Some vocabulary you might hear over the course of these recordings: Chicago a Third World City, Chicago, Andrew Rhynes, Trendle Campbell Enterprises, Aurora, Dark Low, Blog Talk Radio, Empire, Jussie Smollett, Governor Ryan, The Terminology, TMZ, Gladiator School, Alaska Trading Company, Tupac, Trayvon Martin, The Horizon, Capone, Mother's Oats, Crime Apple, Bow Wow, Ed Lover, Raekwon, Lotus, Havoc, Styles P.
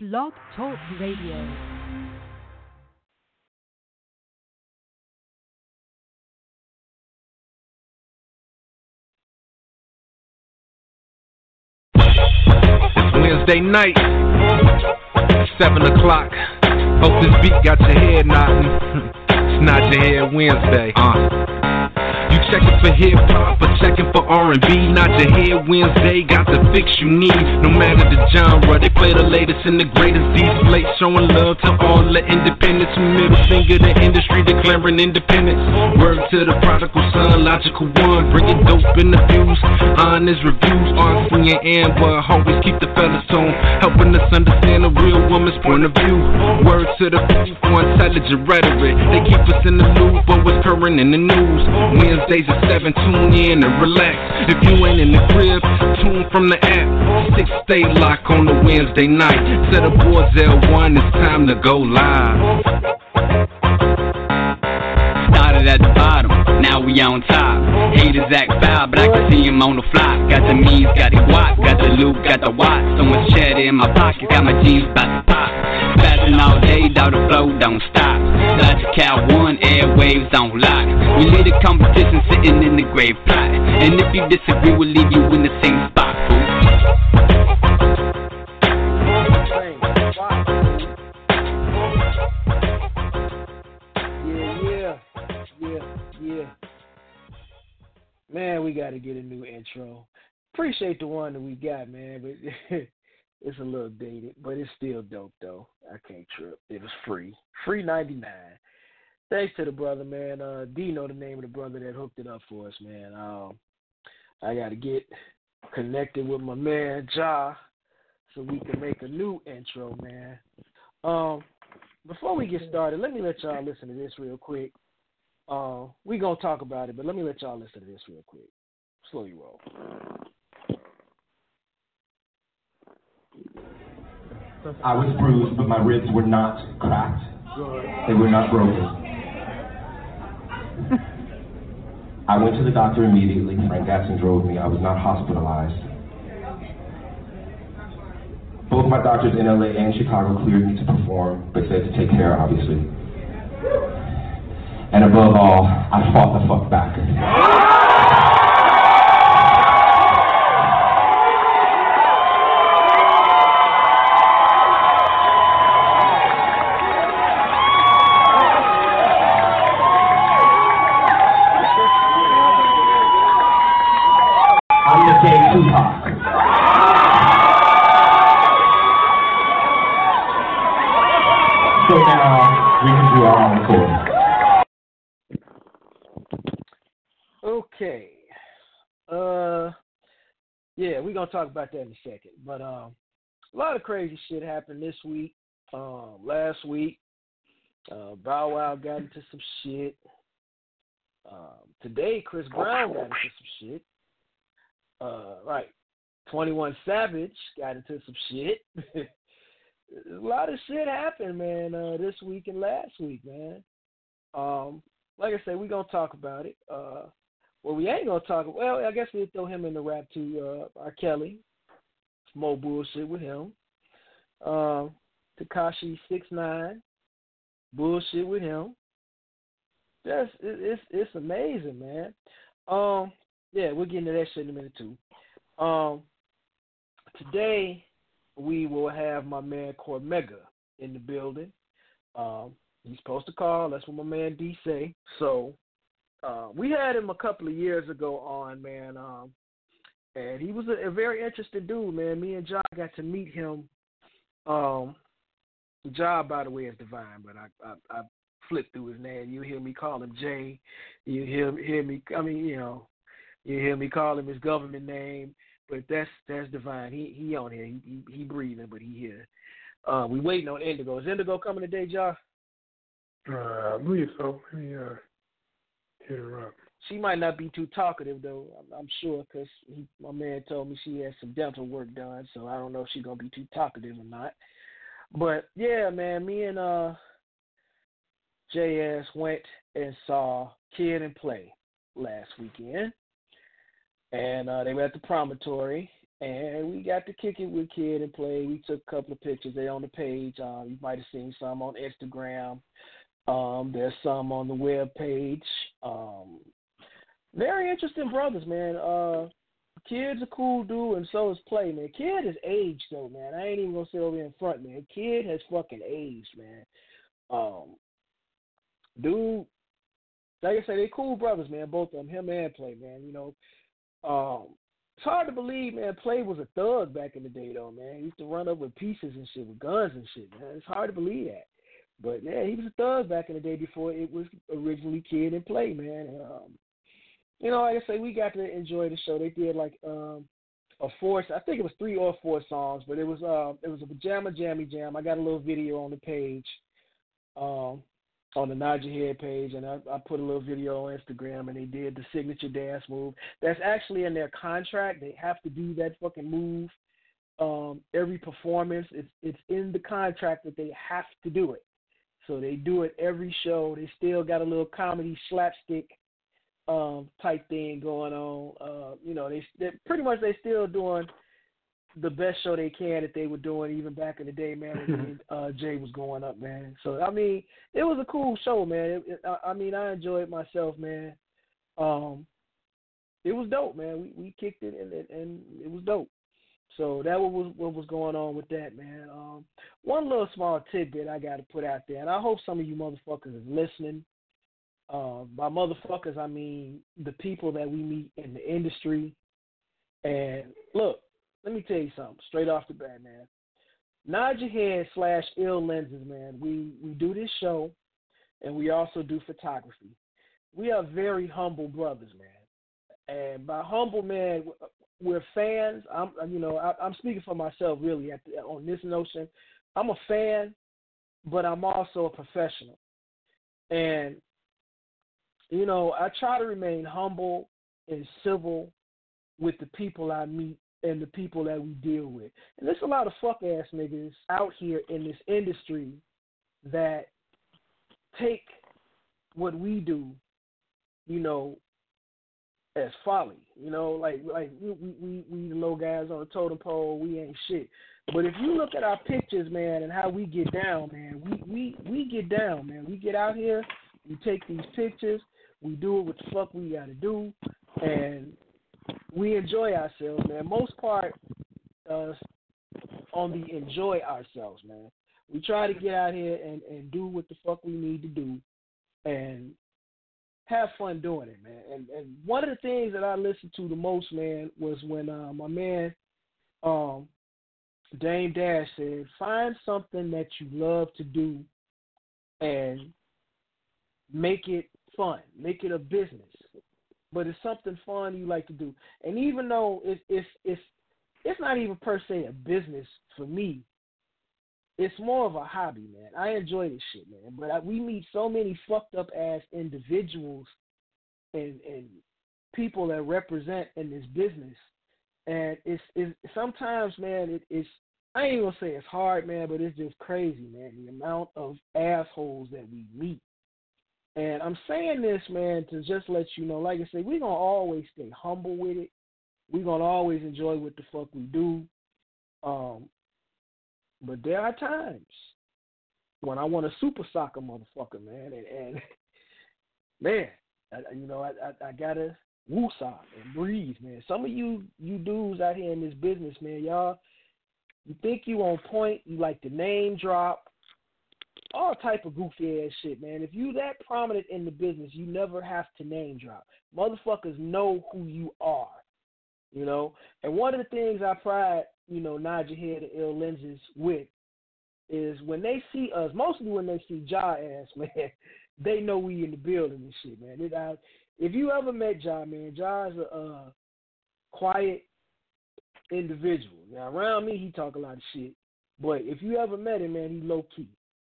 Blog Talk Radio. Wednesday night, 7 o'clock, hope this beat got your head nodding, it's not your head Wednesday, You checking for hip hop or checking for R&B, not your head Wednesday, got the fix you need, no matter the genre, they play the latest and the greatest, these plates showing love to all the independents, middle finger to industry declaring independence, word to the prodigal son, logical one, bringing dope interviews, honest reviews, R.C. and Amber, always keep the fellas tuned, helping us understand a real woman's point of view, word to the people, intelligent rhetoric, they keep us in the loop, but what's current in the news, Wednesdays at 7, tune in and relax. If you ain't in the crib, tune from the app. 6 stay locked on the Wednesday night. Set up boards L1, it's time to go live. Started at the bottom, now we on top. Haters act foul, but I can see him on the fly. Got the means, got the wop, got the loop, got the watch. So much cheddar in my pocket, got my jeans about to pop. Fashion all day, dog, the flow don't stop. Logical one, airwaves on lock. We lead the competition sitting in the grave plot. And if you disagree, we'll leave you in the same spot. Yeah. Man, we gotta get a new intro. Appreciate the one that we got, man, but it's a little dated, but it's still dope, though. I can't trip. It was free. Free 99. Thanks to the brother, man. D know the name of the brother that hooked it up for us, man. I got to get connected with my man, Ja, so we can make a new intro, man. Before we get started, let me let y'all listen to this real quick. We going to talk about it, but let me let y'all listen to this real quick. Slow you roll. I was bruised, but my ribs were not cracked. They were not broken. I went to the doctor immediately. Frank Gatson drove me. I was not hospitalized. Both my doctors in LA and Chicago cleared me to perform, but said to take care, obviously. And above all, I fought the fuck back. Okay. Yeah, we're gonna talk about that in a second. But a lot of crazy shit happened this week. Last week, Bow Wow got into some shit. Today, Chris Brown got into some shit. Right. 21 Savage got into some shit. A lot of shit happened, man, this week and last week, man. Like I said, we're going to talk about it. Well, we ain't going to talk. Well, I guess we'll throw him in the rap to R. Kelly. Some more bullshit with him. Tekashi 6ix9ine. Bullshit with him. It's amazing, man. Yeah, we'll get into that shit in a minute, too. Today, we will have my man Cormega in the building. He's supposed to call. That's what my man D say. So we had him a couple of years ago on, man. And he was a very interesting dude, man. Me and Ja got to meet him. Ja, by the way, is Divine, but I flipped through his name. You hear me call him Jay. You hear me. I mean, you know, you hear me call him his government name. But that's Divine. He on here. He breathing, but he here. We waiting on Indigo. Is Indigo coming today, Ja? I believe so. Let me hit her up. She might not be too talkative, though, I'm sure, because my man told me she had some dental work done, so I don't know if she's going to be too talkative or not. But, yeah, man, me and JS went and saw Kid and Play last weekend, and they were at the Promontory, And we got to kick it with Kid and Play. We took a couple of pictures. They're on the page. You might have seen some on Instagram. There's some on the web page. Very interesting brothers, man. Kid's a cool dude, and so is Play, man. Kid is aged, though, man. I ain't even going to sit over here in front, man. Kid has fucking aged, man. Dude, like I said, they cool brothers, man, both of them, him and Play, man, you know. It's hard to believe, man, Play was a thug back in the day, though, man. He used to run up with pieces and shit, with guns and shit, man. It's hard to believe that. But, yeah, he was a thug back in the day before it was originally Kid and Play, man. And, you know, like I say, we got to enjoy the show. They did, like, I think it was 3 or 4 songs, but it was a Pajama Jammy Jam. I got a little video on the page, on the Nod Your Head page, and I put a little video on Instagram, and they did the signature dance move. That's actually in their contract. They have to do that fucking move every performance. It's in the contract that they have to do it. So they do it every show. They still got a little comedy slapstick type thing going on. You know, they still doing the best show they can that they were doing even back in the day, man, when Jay was going up, man. So, I mean, it was a cool show, man. I enjoyed myself, man. It was dope, man. We kicked it, and it was dope. So that was what was going on with that, man. One little small tidbit I got to put out there, and I hope some of you motherfuckers is listening. By motherfuckers, I mean the people that we meet in the industry. And look, let me tell you something straight off the bat, man. Nod Your Head / Ill Lenses, man. We do this show, and we also do photography. We are very humble brothers, man. And by humble, man, we're fans. I'm speaking for myself, really, on this notion. I'm a fan, but I'm also a professional. And, you know, I try to remain humble and civil with the people I meet and the people that we deal with. And there's a lot of fuck-ass niggas out here in this industry that take what we do, you know, as folly. You know, like we the low guys on the totem pole, we ain't shit. But if you look at our pictures, man, and how we get down, man, we get down, man. We get out here, we take these pictures, we do it what the fuck we got to do, and we enjoy ourselves, man. Most part on the enjoy ourselves, man. We try to get out here and do what the fuck we need to do and have fun doing it, man. And one of the things that I listened to the most, man, was when my man Dame Dash said, find something that you love to do and make it fun. Make it a business. But it's something fun you like to do. And even though it's not even per se a business for me, it's more of a hobby, man. I enjoy this shit, man. But we meet so many fucked up ass individuals and people that represent in this business. And it's sometimes, man, I ain't gonna say it's hard, man, but it's just crazy, man, the amount of assholes that we meet. And I'm saying this, man, to just let you know, like I said, we're going to always stay humble with it. We're going to always enjoy what the fuck we do. But there are times when I want to super sock a motherfucker, man. And man, I got to woo-sock and breathe, man. Some of you dudes out here in this business, man, y'all, you think you on point, you like to name drop, all type of goofy ass shit, man. If you that prominent in the business, you never have to name drop. Motherfuckers know who you are, you know. And one of the things I pride, you know, Nod Your Head and Ill Lenses with is when they see us, mostly when they see Ja ass, man, they know we in the building and shit, man. If you ever met Ja, man, Ja is a quiet individual. Now, around me, he talk a lot of shit. But if you ever met him, man, he low-key.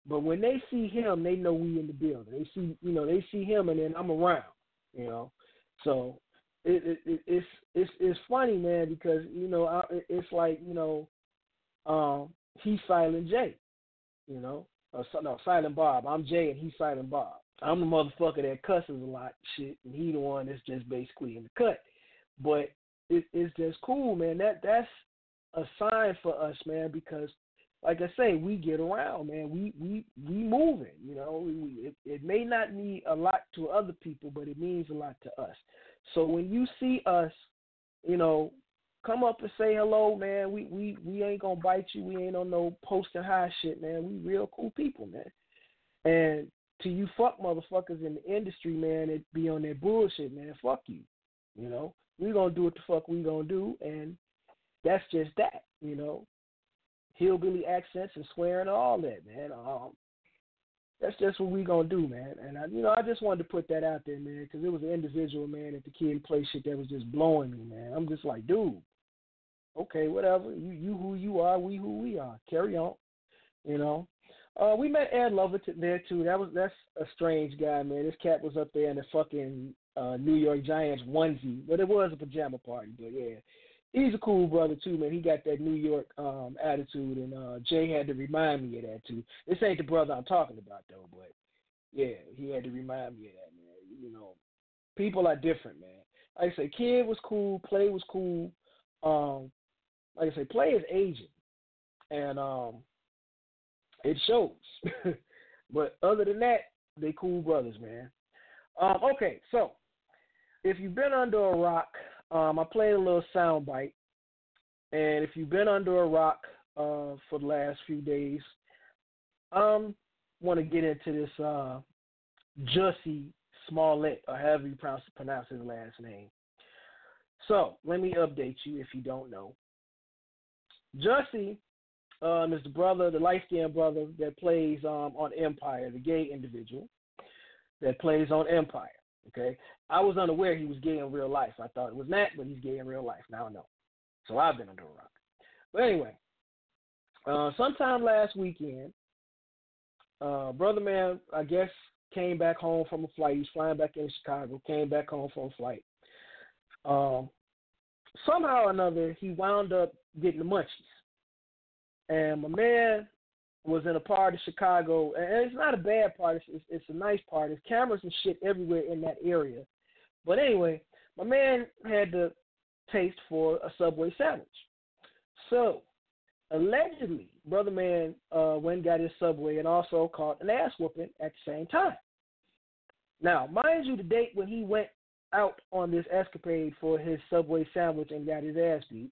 But when they see him, they know we in the building. They see him, and then I'm around, you know. So it's funny, man, because you know it's like, you know, he's Silent J, you know, Silent Bob. I'm Jay, and he's Silent Bob. I'm the motherfucker that cusses a lot, shit, and he the one that's just basically in the cut. But it's just cool, man. That's a sign for us, man, because like I say, we get around, man. We moving, you know. It may not mean a lot to other people, but it means a lot to us. So when you see us, you know, come up and say hello, man. We ain't gonna bite you. We ain't on no post and high shit, man. We real cool people, man. And to you fuck motherfuckers in the industry, man, that be on that bullshit, man, fuck you. You know, we gonna do what the fuck we gonna do, and that's just that, you know. Hillbilly accents and swearing and all that, man. That's just what we gonna do, man. And I just wanted to put that out there, man, because it was an individual, man, at the Kid and Play shit that was just blowing me, man. I'm just like, dude, okay, whatever. You who you are, we who we are. Carry on, you know. We met Ed Lover there too. That's a strange guy, man. This cat was up there in the fucking New York Giants onesie, but it was a pajama party. But yeah. He's a cool brother, too, man. He got that New York attitude, and Jay had to remind me of that, too. This ain't the brother I'm talking about, though, but, yeah, he had to remind me of that, man. You know, people are different, man. Like I say, Kid was cool. Play was cool. Like I say, Play is aging, and it shows. But other than that, they cool brothers, man. Okay, so if you've been under a rock, I played a little sound bite, and if you've been under a rock for the last few days, want to get into this Jussie Smollett, or however you pronounce his last name. So let me update you if you don't know. Jussie is the light-skinned brother that plays on Empire, the gay individual that plays on Empire. Okay, I was unaware he was gay in real life. I thought it was not, but he's gay in real life. Now I know. So I've been under a rock. But anyway, sometime last weekend, brother man, I guess, came back home from a flight. He was flying back in Chicago, came back home from a flight. Somehow or another, he wound up getting the munchies. And my man was in a part of Chicago, and it's not a bad part. It's a nice part. There's cameras and shit everywhere in that area. But anyway, my man had the taste for a Subway sandwich. So, allegedly, brother man went and got his Subway and also caught an ass whooping at the same time. Now, mind you, the date when he went out on this escapade for his Subway sandwich and got his ass beat,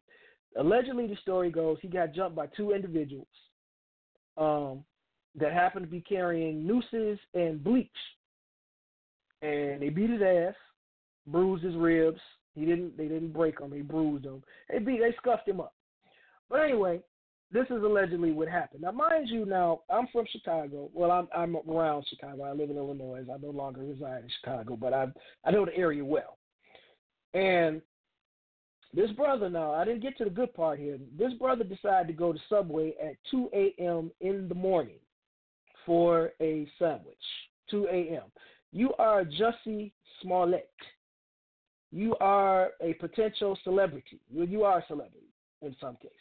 allegedly the story goes he got jumped by two individuals that happened to be carrying nooses and bleach. And they beat his ass, bruised his ribs. They didn't break hthem. They bruised him. They scuffed him up. But anyway, this is allegedly what happened. Now, mind you, now, I'm from Chicago. Well, I'm around Chicago. I live in Illinois. I no longer reside in Chicago, but I know the area well. And this brother, now, I didn't get to the good part here. This brother decided to go to Subway at 2 a.m. in the morning for a sandwich. 2 a.m. You are Jussie Smollett. You are a potential celebrity. You are a celebrity in some cases.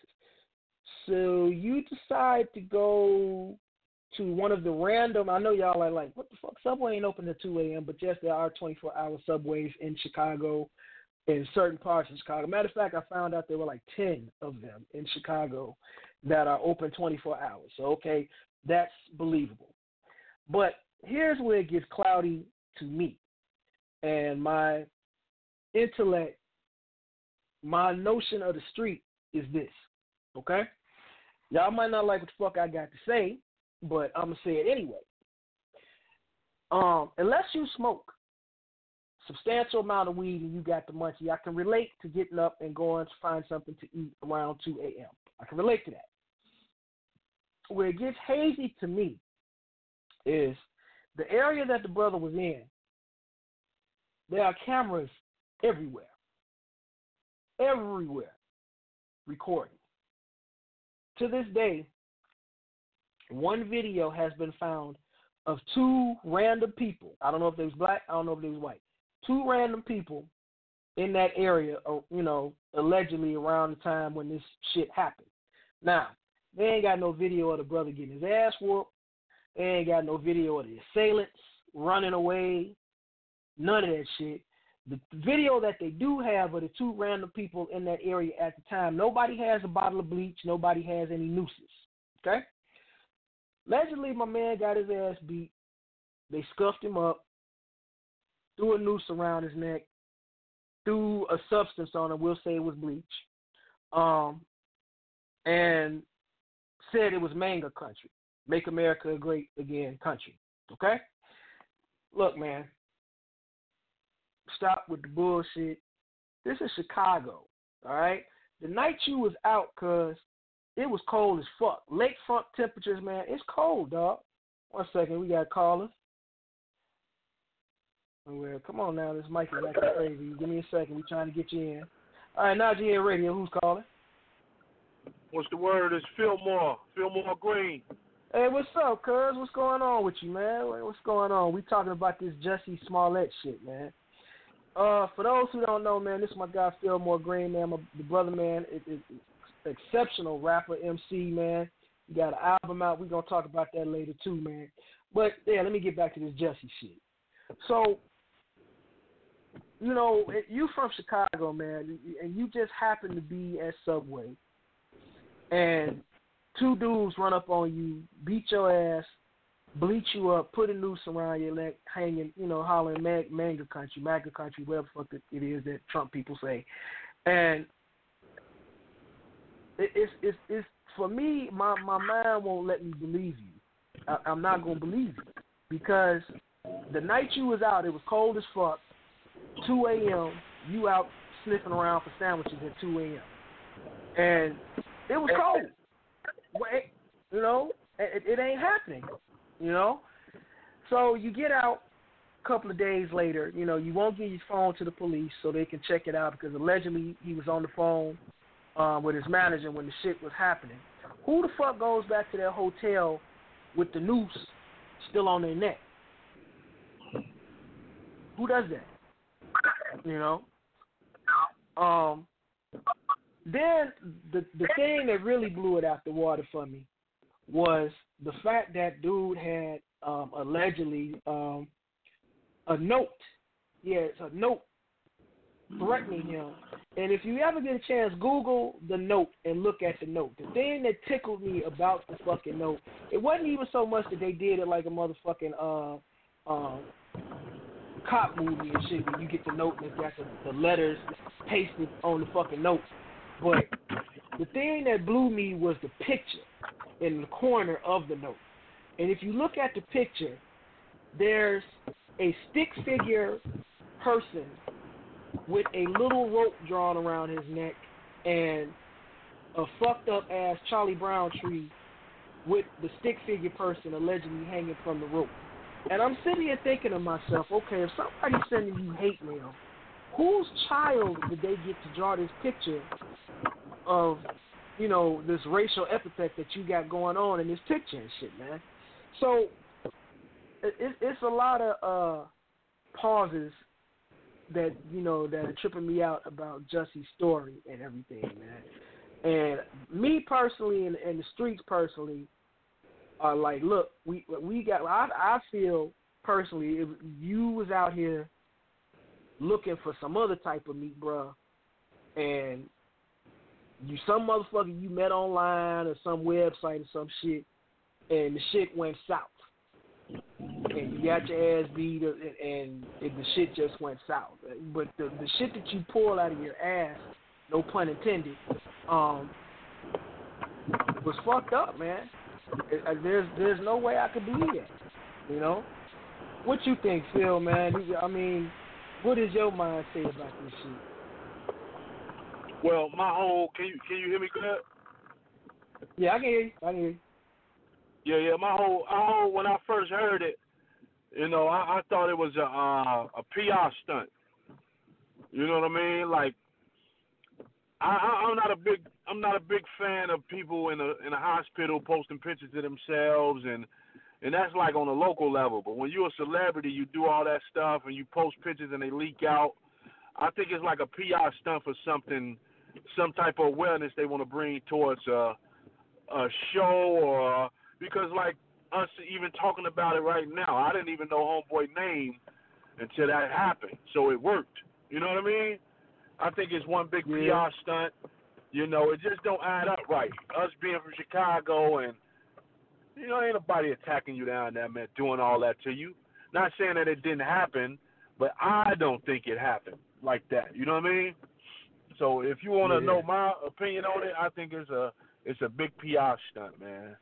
So you decide to go to one of the random, I know y'all are like, what the fuck? Subway ain't open at 2 a.m., but yes, there are 24-hour Subways in Chicago. In certain parts of Chicago. Matter of fact, I found out there were like 10 of them in Chicago that are open 24 hours. So, okay, that's believable. But here's where it gets cloudy to me. And my intellect, my notion of the street is this, okay? Y'all might not like what the fuck I got to say, but I'm going to say it anyway. Unless you smoke substantial amount of weed and you got the munchie, I can relate to getting up and going to find something to eat around 2 a.m. I can relate to that. Where it gets hazy to me is the area that the brother was in, there are cameras everywhere. Everywhere. Recording. To this day, one video has been found of two random people. I don't know if they was black. I don't know if they was white. Two random people in that area, you know, allegedly around the time when this shit happened. Now, they ain't got no video of the brother getting his ass whooped. They ain't got no video of the assailants running away. None of that shit. The video that they do have are the two random people in that area at the time. Nobody has a bottle of bleach. Nobody has any nooses. Okay? Allegedly, my man got his ass beat. They scuffed him up, threw a noose around his neck, threw a substance on him. We'll say it was bleach. And said it was manga country. Make America Great Again country. Okay? Look, man. Stop with the bullshit. This is Chicago, all right? The night you was out, cuz, it was cold as fuck. Lakefront temperatures, man. It's cold, dog. 1 second, we got callers. Well, come on now, this mic is acting crazy. Give me a second. We trying to get you in. All right, now you're in radio. Who's calling? What's the word? It's Philmore Greene. Hey, what's up, cuz? What's going on with you, man? What's going on? We talking about this Jussie Smollett shit, man. For those who don't know, man, this is my guy Philmore Greene, man. The brother, man, is exceptional rapper, MC, man. He got an album out. We're going to talk about that later, too, man. But, yeah, let me get back to this Jussie shit. So, you know, you from Chicago, man, and you just happen to be at Subway, and two dudes run up on you, beat your ass, bleach you up, put a noose around your neck, hanging, you know, hollering manga country, whatever the fuck it is that Trump people say. And it's for me, my mind won't let me believe you. I'm not going to believe you because the night you was out, it was cold as fuck, 2 a.m., you out sniffing around for sandwiches at 2 a.m. And it was cold. You know, it ain't happening. You know, so you get out a couple of days later, you know, you won't give your phone to the police so they can check it out because allegedly he was on the phone with his manager when the shit was happening. Who the fuck goes back to their hotel with the noose still on their neck? Who does that? You know? Then the thing that really blew it out the water for me was the fact that dude had allegedly a note. Yeah, it's a note threatening him. And if you ever get a chance, Google the note and look at the note. The thing that tickled me about the fucking note, it wasn't even so much that they did it like a motherfucking cop movie and shit when you get the note and it's got the letters pasted on the fucking note. But the thing that blew me was the picture in the corner of the note. And if you look at the picture, there's a stick figure person with a little rope drawn around his neck and a fucked up ass Charlie Brown tree with the stick figure person allegedly hanging from the rope. And I'm sitting here thinking to myself, okay, if somebody's sending you hate mail, whose child did they get to draw this picture of, you know, this racial epithet that you got going on in this picture and shit, man? So it's a lot of pauses that, you know, that are tripping me out about Jussie's story and everything, man. And me personally and the streets personally are like, look, we got. I feel personally if you was out here looking for some other type of meat, bruh, and you some motherfucker you met online or some website or some shit, and the shit went south, and you got your ass beat, and the shit just went south. But the shit that you pull out of your ass, no pun intended, was fucked up, man. There's no way I could believe that, you know. What you think, Phil, man? I mean, what does your mind say about this shit? Well, my whole can you hear me good? Yeah, I can hear you. Yeah. My whole when I first heard it, you know, I thought it was a PR stunt. You know what I mean? Like, I'm not a big fan of people in a hospital posting pictures of themselves and that's like on a local level. But when you're a celebrity, you do all that stuff and you post pictures and they leak out. I think it's like a PR stunt for something, some type of awareness they want to bring towards a show or because like us even talking about it right now, I didn't even know homeboy name until that happened. So it worked. You know what I mean? I think it's one big PR stunt. You know, it just don't add up right. Us being from Chicago and, you know, ain't nobody attacking you down there, man, doing all that to you. Not saying that it didn't happen, but I don't think it happened like that. You know what I mean? So if you want to know my opinion on it, I think it's a big PR stunt, man.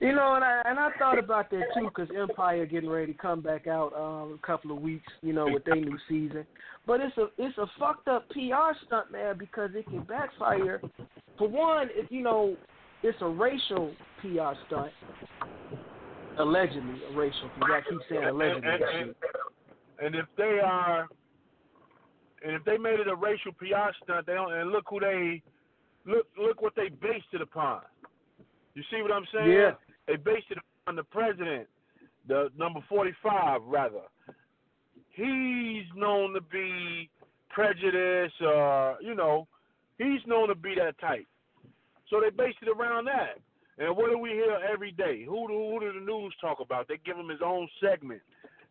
You know, and I thought about that too, because Empire getting ready to come back out a couple of weeks, you know, with their new season. But it's a fucked up PR stunt, man, because it can backfire. For one, if you know, it's a racial PR stunt, allegedly a racial. I keep saying allegedly. And if they are, and if they made it a racial PR stunt, they don't. And look who they look what they based it upon. You see what I'm saying? Yeah. They based it on the president, the number 45, rather. He's known to be prejudiced or, you know, he's known to be that type. So they based it around that. And what do we hear every day? Who do the news talk about? They give him his own segment.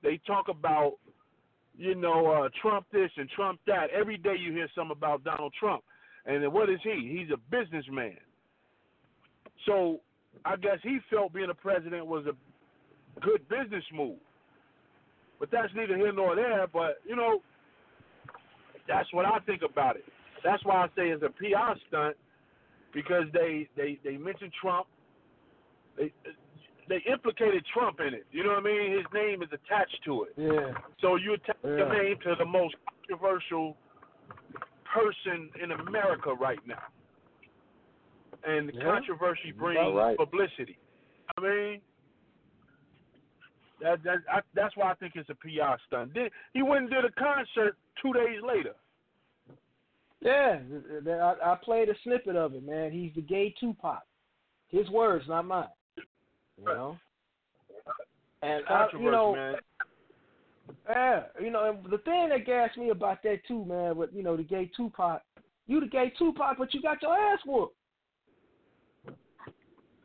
They talk about, you know, Trump this and Trump that. Every day you hear something about Donald Trump. And what is he? He's a businessman. So I guess he felt being a president was a good business move. But that's neither here nor there. But, you know, that's what I think about it. That's why I say it's a PR stunt, because they mentioned Trump. They implicated Trump in it. You know what I mean? His name is attached to it. Yeah. So you attach your name to the most controversial person in America right now. And the controversy brings publicity. I mean, that's why I think it's a PR stunt. He went and did a concert 2 days later. Yeah, I played a snippet of it, man. He's the gay Tupac. His words, not mine. You know? And controversy, you know, man. Yeah, you know, and the thing that gassed me about that too, man, with, you know, the gay Tupac. You the gay Tupac, but you got your ass whooped.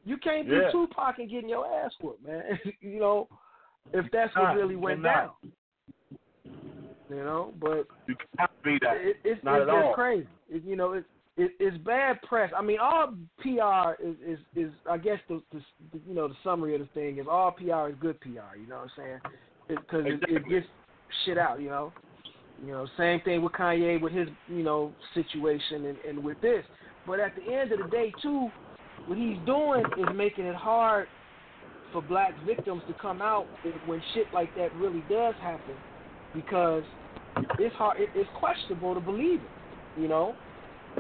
You can't be Tupac and getting your ass whooped, man. You know, if that's what really went down. You know, but you can't be that. It's crazy. It, you know, it's bad press. I mean, all PR is I guess the you know, the summary of the thing is all PR is good PR. You know what I'm saying? Because it gets shit out. You know. You know, same thing with Kanye with his, you know, situation and with this. But at the end of the day, too. What he's doing is making it hard for black victims to come out when shit like that really does happen, because it's hard. It's questionable to believe it. You know,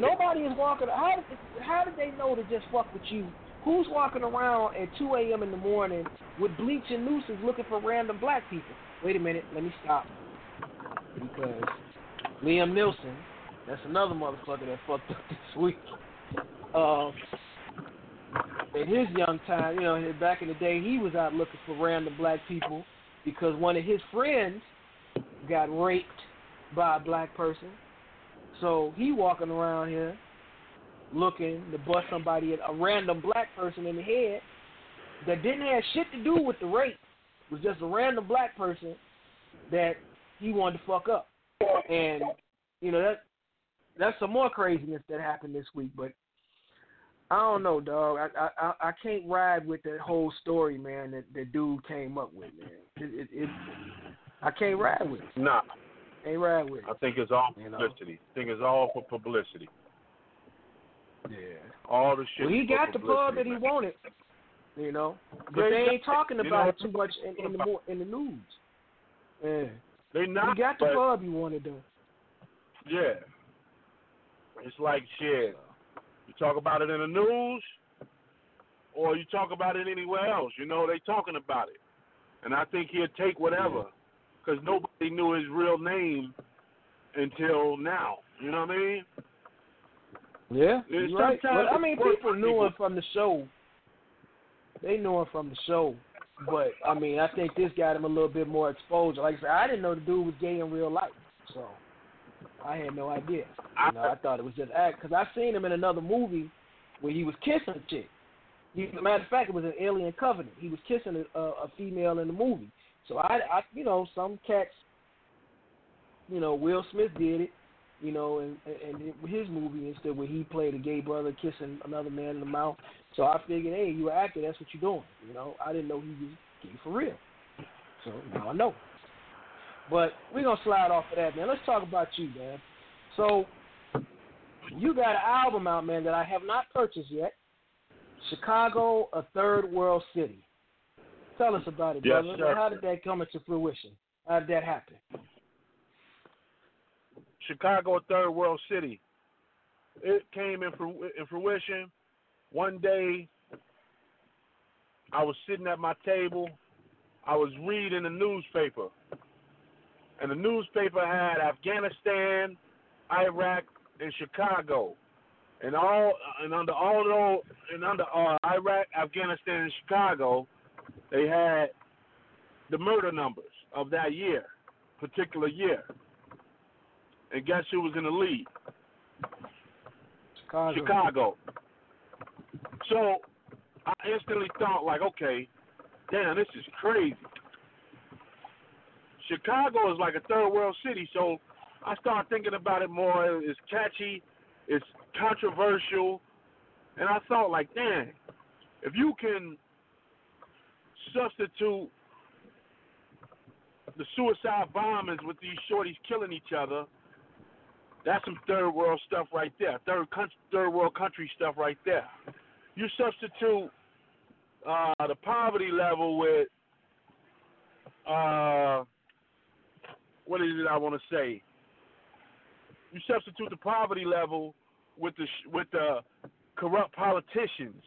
nobody is walking. How did they know to just fuck with you? Who's walking around at 2 a.m. in the morning with bleach and nooses looking for random black people? Wait a minute, let me stop, because Liam Neeson, that's another motherfucker that fucked up this week. In his young time, you know, back in the day, he was out looking for random black people because one of his friends got raped by a black person. So he walking around here looking to bust somebody, a random black person in the head that didn't have shit to do with the rape. It was just a random black person that he wanted to fuck up. And, you know, that's some more craziness that happened this week, but I don't know, dog. I can't ride with that whole story, man. That the dude came up with, man. I can't ride with it. Nah, can't ride with it. I think it's all publicity. I think it's all for publicity. Yeah, all the shit. Well, he got the pub that he wanted, you know. But they ain't talking about it too much in the news. Yeah, they not. He got the pub he wanted, though. Yeah, it's like shit. You talk about it in the news, or you talk about it anywhere else. You know, they talking about it. And I think he'll take whatever, because nobody knew his real name until now. You know what I mean? Yeah, you're right. Well, I mean, people knew him from the show. They knew him from the show. But, I mean, I think this got him a little bit more exposure. Like I said, I didn't know the dude was gay in real life, so I had no idea. You know, I thought it was just act, because I seen him in another movie where he was kissing a chick. As a matter of fact, it was an Alien Covenant. He was kissing a female in the movie. So I you know, some cats you know, Will Smith did it, you know, and his movie and stuff where he played a gay brother kissing another man in the mouth. So I figured, hey, you're an actor, that's what you're doing. You know, I didn't know he was gay for real. So now I know. But we're going to slide off of that, man. Let's talk about you, man. So you got an album out, man, that I have not purchased yet, Chicago, a Third World City. Tell us about it, brother. Yes, how did that come into fruition? How did that happen? Chicago, Third World City. It came in fruition. One day, I was sitting at my table. I was reading the newspaper. And the newspaper had Afghanistan, Iraq, and Chicago. And under Iraq, Afghanistan, and Chicago, they had the murder numbers of that year, particular year. And guess who was in the lead? Chicago. So I instantly thought, like, okay, damn, this is crazy. Chicago is like a third world city, so I started thinking about it more. It's catchy, it's controversial, and I thought, like, damn, if you can substitute the suicide bombings with these shorties killing each other, that's some third world stuff right there. Third world country stuff right there. You substitute the poverty level with You substitute the poverty level with the corrupt politicians.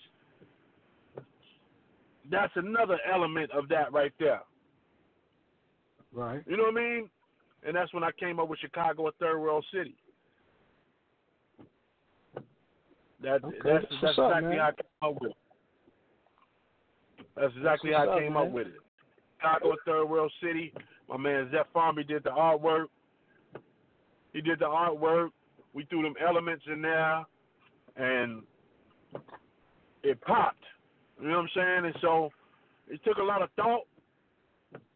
That's another element of that right there. Right. You know what I mean? And that's when I came up with Chicago, a third world city. That's exactly how I came up with it. Chicago, a third world city. My man Zeph Farmby did the artwork. We threw them elements in there, and it popped. You know what I'm saying? And so it took a lot of thought,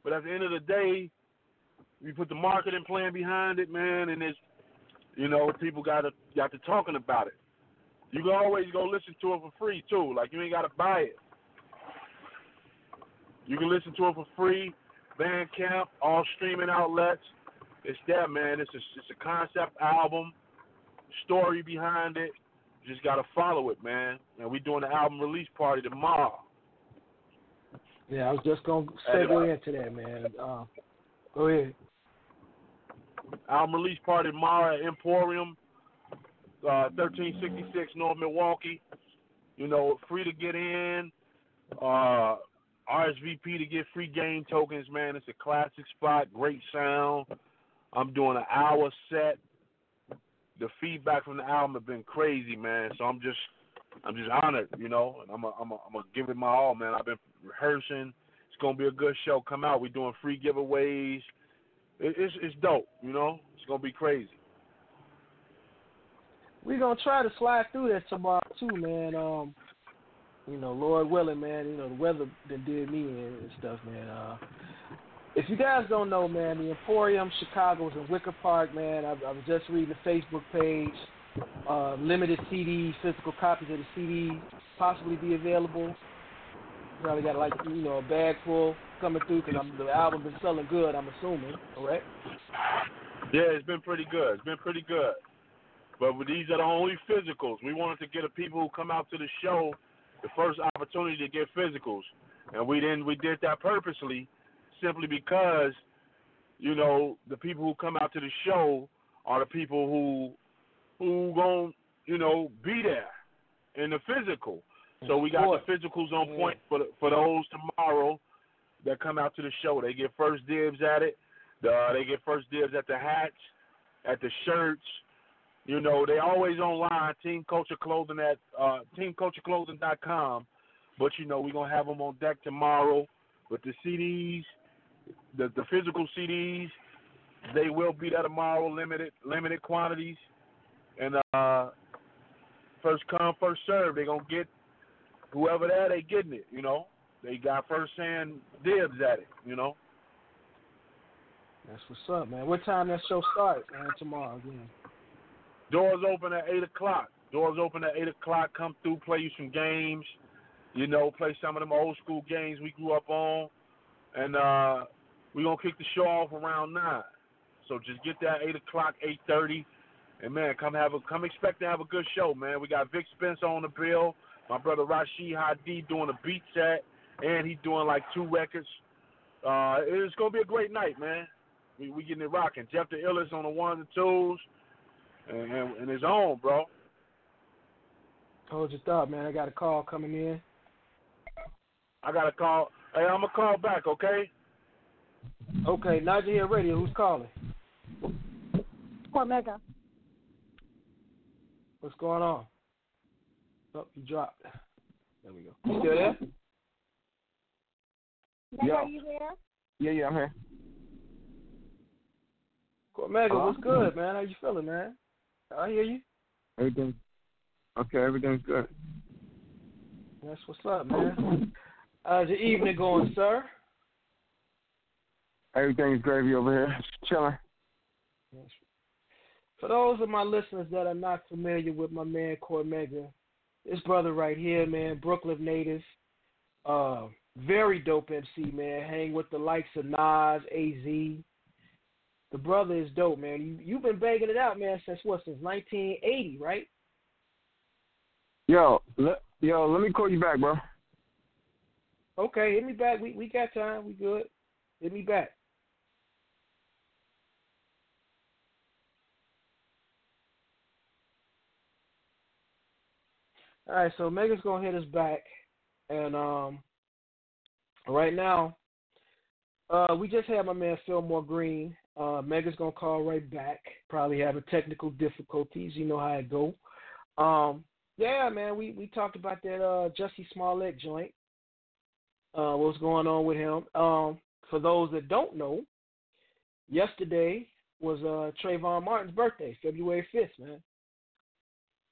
but at the end of the day, we put the marketing plan behind it, man, and it's, you know, people got to talking about it. You can always go listen to it for free, too. Like, you ain't got to buy it. You can listen to it for free, Bandcamp, all streaming outlets. It's there, man. It's a concept album, story behind it. You just got to follow it, man. And we're doing the album release party tomorrow. Yeah, I was just going to segue into that, man. Go ahead. Album release party tomorrow at Emporium, 1366 North Milwaukee. You know, free to get in. RSVP to get free game tokens, man. It's a classic spot, great sound. I'm doing an hour set. The feedback from the album has been crazy, man. So I'm just honored, you know. And I'm give it my all, man. I've been rehearsing. It's gonna be a good show. Come out. We're doing free giveaways. It's dope, you know. It's gonna be crazy. We're gonna try to slide through that tomorrow too, man. You know, Lord willing, man, you know, the weather that did me and stuff, man. If you guys don't know, man, the Emporium, Chicago's in Wicker Park, man. I was just reading the Facebook page. Limited CDs, physical copies of the CD possibly be available. Probably got, like, you know, a bag full coming through because the album been selling good, I'm assuming, correct? Yeah, it's been pretty good. But these are the only physicals. We wanted to get the people who come out to the show the first opportunity to get physicals, and we did that purposely, simply because, you know, the people who come out to the show are the people who gonna, you know, be there in the physical. So we got the physicals on point for those tomorrow that come out to the show. They get first dibs at it. They get first dibs at the hats, at the shirts. You know, they always online, Team Culture Clothing at teamcultureclothing.com. But, you know, we're going to have them on deck tomorrow. But the CDs, the physical CDs, they will be there tomorrow, limited quantities. And first come, first serve. They're going to get whoever there, they getting it, you know. They got first-hand dibs at it, you know. That's what's up, man. What time that show starts, man, tomorrow again? Doors open at 8 o'clock. Doors open at 8 o'clock. Come through, play you some games. You know, play some of them old school games we grew up on. And we're going to kick the show off around 9. So just get there at 8 o'clock, 8:30. And, man, come expect to have a good show, man. We got Vic Spencer on the bill. My brother Rashid Hadi doing a beat set. And he's doing, like, 2 records. It's going to be a great night, man. We getting it rocking. Jeff the Illest on the ones and twos, and his own, bro. Hold your thought, man. I got a call coming in. I got a call. Hey, I'm going to call back, okay? Okay, Najee here, radio. Who's calling? Cormega. What's going on? Oh, you dropped. There we go. You still there? Yeah, are you there? Yeah, I'm here. Cormega, what's good, man? How you feeling, man? I hear you. Everything's good. That's what's up, man. How's your evening going, sir? Everything's gravy over here. Just chilling. For those of my listeners that are not familiar with my man, Cormega, this brother right here, man, Brooklyn native, very dope MC, man. Hang with the likes of Nas, AZ. The brother is dope, man. You've been banging it out, man, since 1980, right? Yo, let me call you back, bro. Okay, hit me back. We got time. We good. Hit me back. All right, so Megan's going to hit us back. And right now, we just had my man Philmore Greene. Megan's going to call right back. Probably having technical difficulties. You know how it go. Yeah, man, we talked about that Jussie Smollett joint. What's going on with him. For those that don't know, yesterday was Trayvon Martin's birthday, February 5th, man.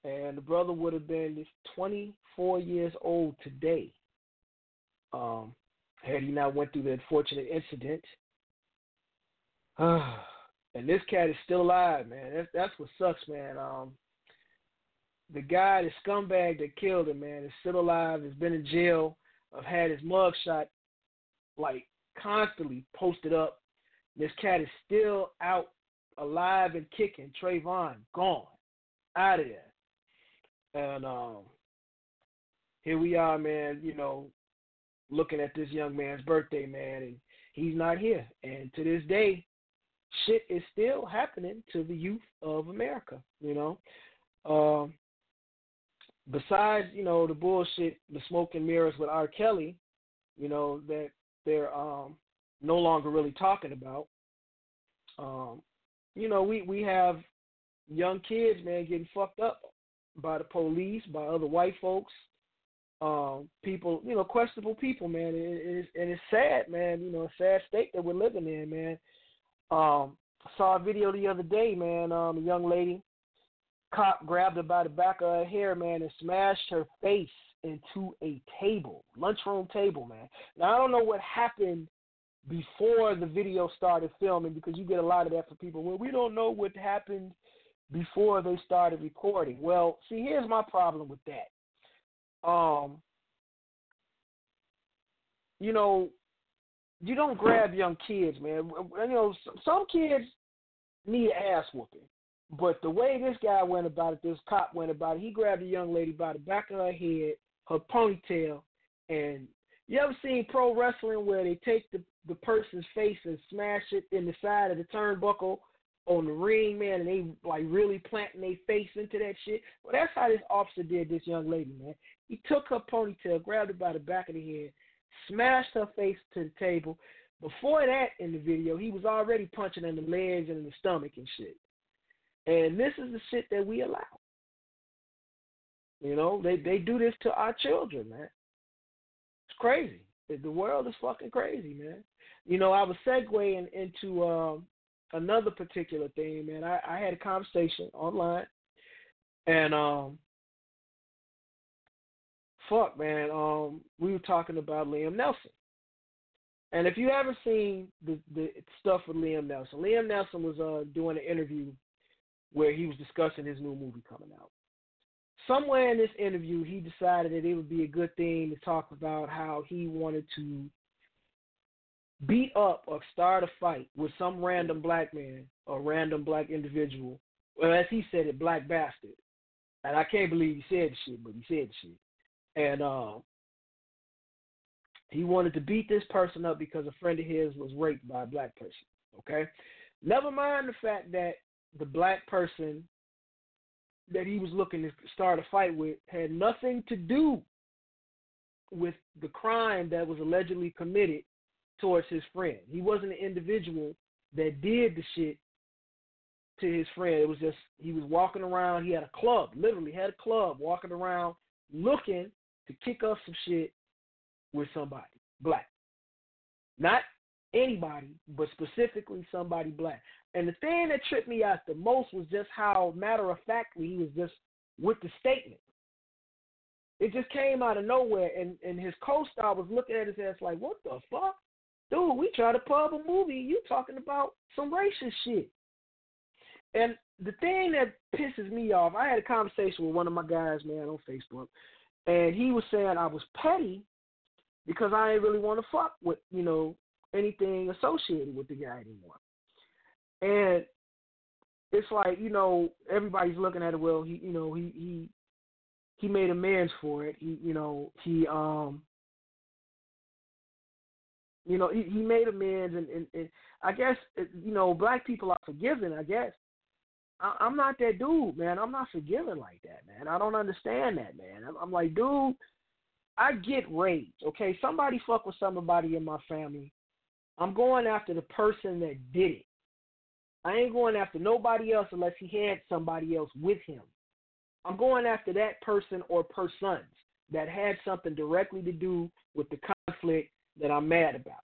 And the brother would have been 24 years old today had he not went through the unfortunate incident. And this cat is still alive, man. That's what sucks, man. The guy, the scumbag that killed him, man, is still alive, has been in jail. I've had his mugshot, like, constantly posted up. This cat is still out, alive and kicking. Trayvon, gone. Out of there. And here we are, man, you know, looking at this young man's birthday, man, and he's not here. And to this day, shit is still happening to the youth of America, you know. Besides, you know, the bullshit, the smoke and mirrors with R. Kelly, you know, that they're no longer really talking about, you know, we have young kids, man, getting fucked up by the police, by other white folks, people, you know, questionable people, man. It's sad, man, you know, a sad state that we're living in, man. I saw a video the other day, man, a young lady, cop grabbed her by the back of her hair, man, and smashed her face into a table, lunchroom table, man. Now, I don't know what happened before the video started filming because you get a lot of that from people. Well, we don't know what happened before they started recording. Well, see, here's my problem with that. You know, you don't grab young kids, man. You know, some kids need ass whooping. But the way this guy went about it, this cop went about it, he grabbed a young lady by the back of her head, her ponytail, and you ever seen pro wrestling where they take the person's face and smash it in the side of the turnbuckle on the ring, man, and they, like, really planting their face into that shit? Well, that's how this officer did this young lady, man. He took her ponytail, grabbed her by the back of the head, smashed her face to the table. Before that in the video, he was already punching in the legs and in the stomach and shit. And this is the shit that we allow. You know, they do this to our children, man. It's crazy. The world is fucking crazy, man. You know, I was segueing into another particular thing, man. I had a conversation online. And, we were talking about Liam Neeson. And if you haven't seen the stuff with Liam Neeson was doing an interview where he was discussing his new movie coming out. Somewhere in this interview, he decided that it would be a good thing to talk about how he wanted to beat up or start a fight with some random black man or random black individual. Well, as he said it, black bastard. And I can't believe he said the shit, but he said the shit. And he wanted to beat this person up because a friend of his was raped by a black person, okay? Never mind the fact that the black person that he was looking to start a fight with had nothing to do with the crime that was allegedly committed towards his friend. He wasn't an individual that did the shit to his friend. It was just, he was walking around, he had a club, literally had a club, walking around looking to kick up some shit with somebody black. Not anybody, but specifically somebody black. And the thing that tripped me out the most was just how matter-of-factly he was just with the statement. It just came out of nowhere, and his co-star was looking at his ass like, what the fuck? Dude, we tried to pub a movie, you talking about some racist shit. And the thing that pisses me off, I had a conversation with one of my guys, man, on Facebook, and he was saying I was petty because I didn't really want to fuck with, you know, anything associated with the guy anymore. And it's like, you know, everybody's looking at it, well, he, you know, he made amends for it. He, you know, he made amends, and I guess, you know, black people are forgiving, I guess. I'm not that dude, man. I'm not forgiving like that, man. I don't understand that, man. I'm like, dude, I get rage, okay? Somebody fuck with somebody in my family. I'm going after the person that did it. I ain't going after nobody else unless he had somebody else with him. I'm going after that person or persons that had something directly to do with the conflict that I'm mad about,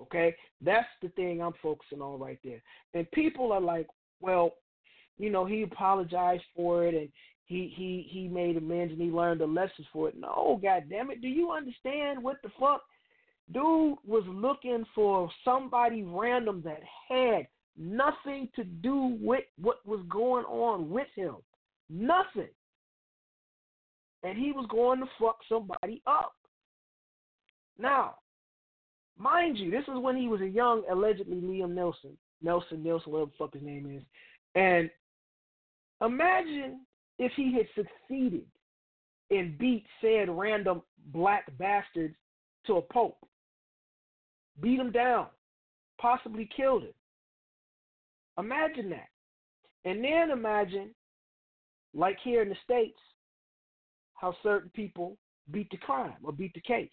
okay? That's the thing I'm focusing on right there. And people are like, well, you know, he apologized for it and he made amends and he learned the lessons for it. No, goddammit, do you understand what the fuck? Dude was looking for somebody random that had nothing to do with what was going on with him. Nothing. And he was going to fuck somebody up. Now, mind you, this is when he was a young, allegedly Liam Neeson. Whatever the fuck his name is. And imagine if he had succeeded and beat said random black bastards to a pulp. Beat him down. Possibly killed him. Imagine that. And then imagine, like here in the States, how certain people beat the crime or beat the case.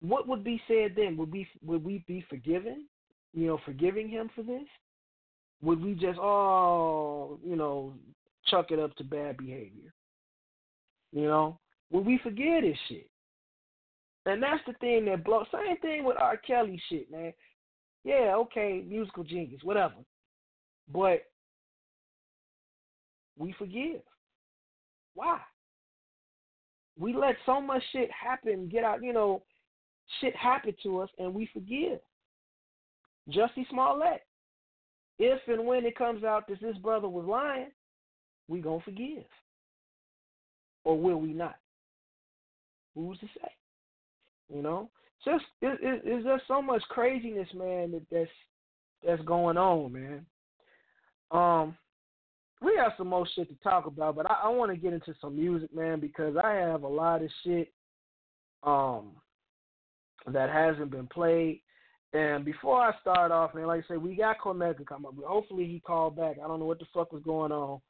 What would be said then? Would we be forgiven? You know, forgiving him for this? Would we just, oh, you know, chuck it up to bad behavior? You know? Would we forgive this shit? And that's the thing that blows. Same thing with R. Kelly shit, man. Yeah, okay, musical genius, whatever. But we forgive. Why? We let so much shit happen, get out, you know, shit happen to us, and we forgive. Jussie Smollett. If and when it comes out that this brother was lying, we gonna forgive. Or will we not? Who's to say? You know? Just it's just so much craziness, man, that's going on, man. We have some more shit to talk about, but I want to get into some music, man, because I have a lot of shit that hasn't been played. And before I start off, man, like I said, we got Cormega come up. Hopefully he called back. I don't know what the fuck was going on,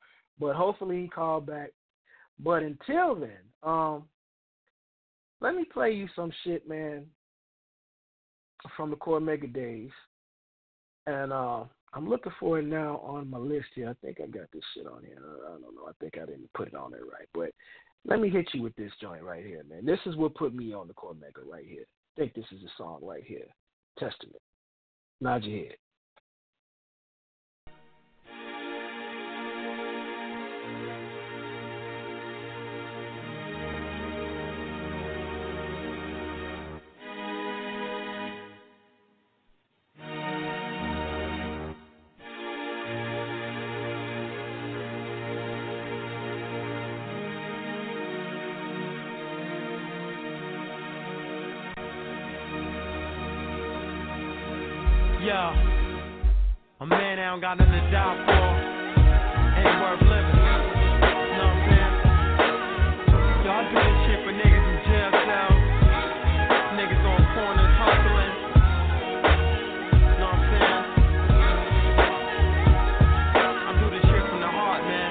but hopefully he called back. But until then, let me play you some shit, man, from the Cormega days. And I'm looking for it now on my list here. I think I got this shit on here. I don't know. I think I didn't put it on there right. But let me hit you with this joint right here, man. This is what put me on the Cormega right here. I think this is the song right here. Testament. Nod your head. Yo, a man I don't got nothing to die for ain't worth living. You know what I'm saying? Yo, I do this shit for niggas in jail cells, niggas on corners hustling. You know what I'm saying? I do this shit from the heart, man.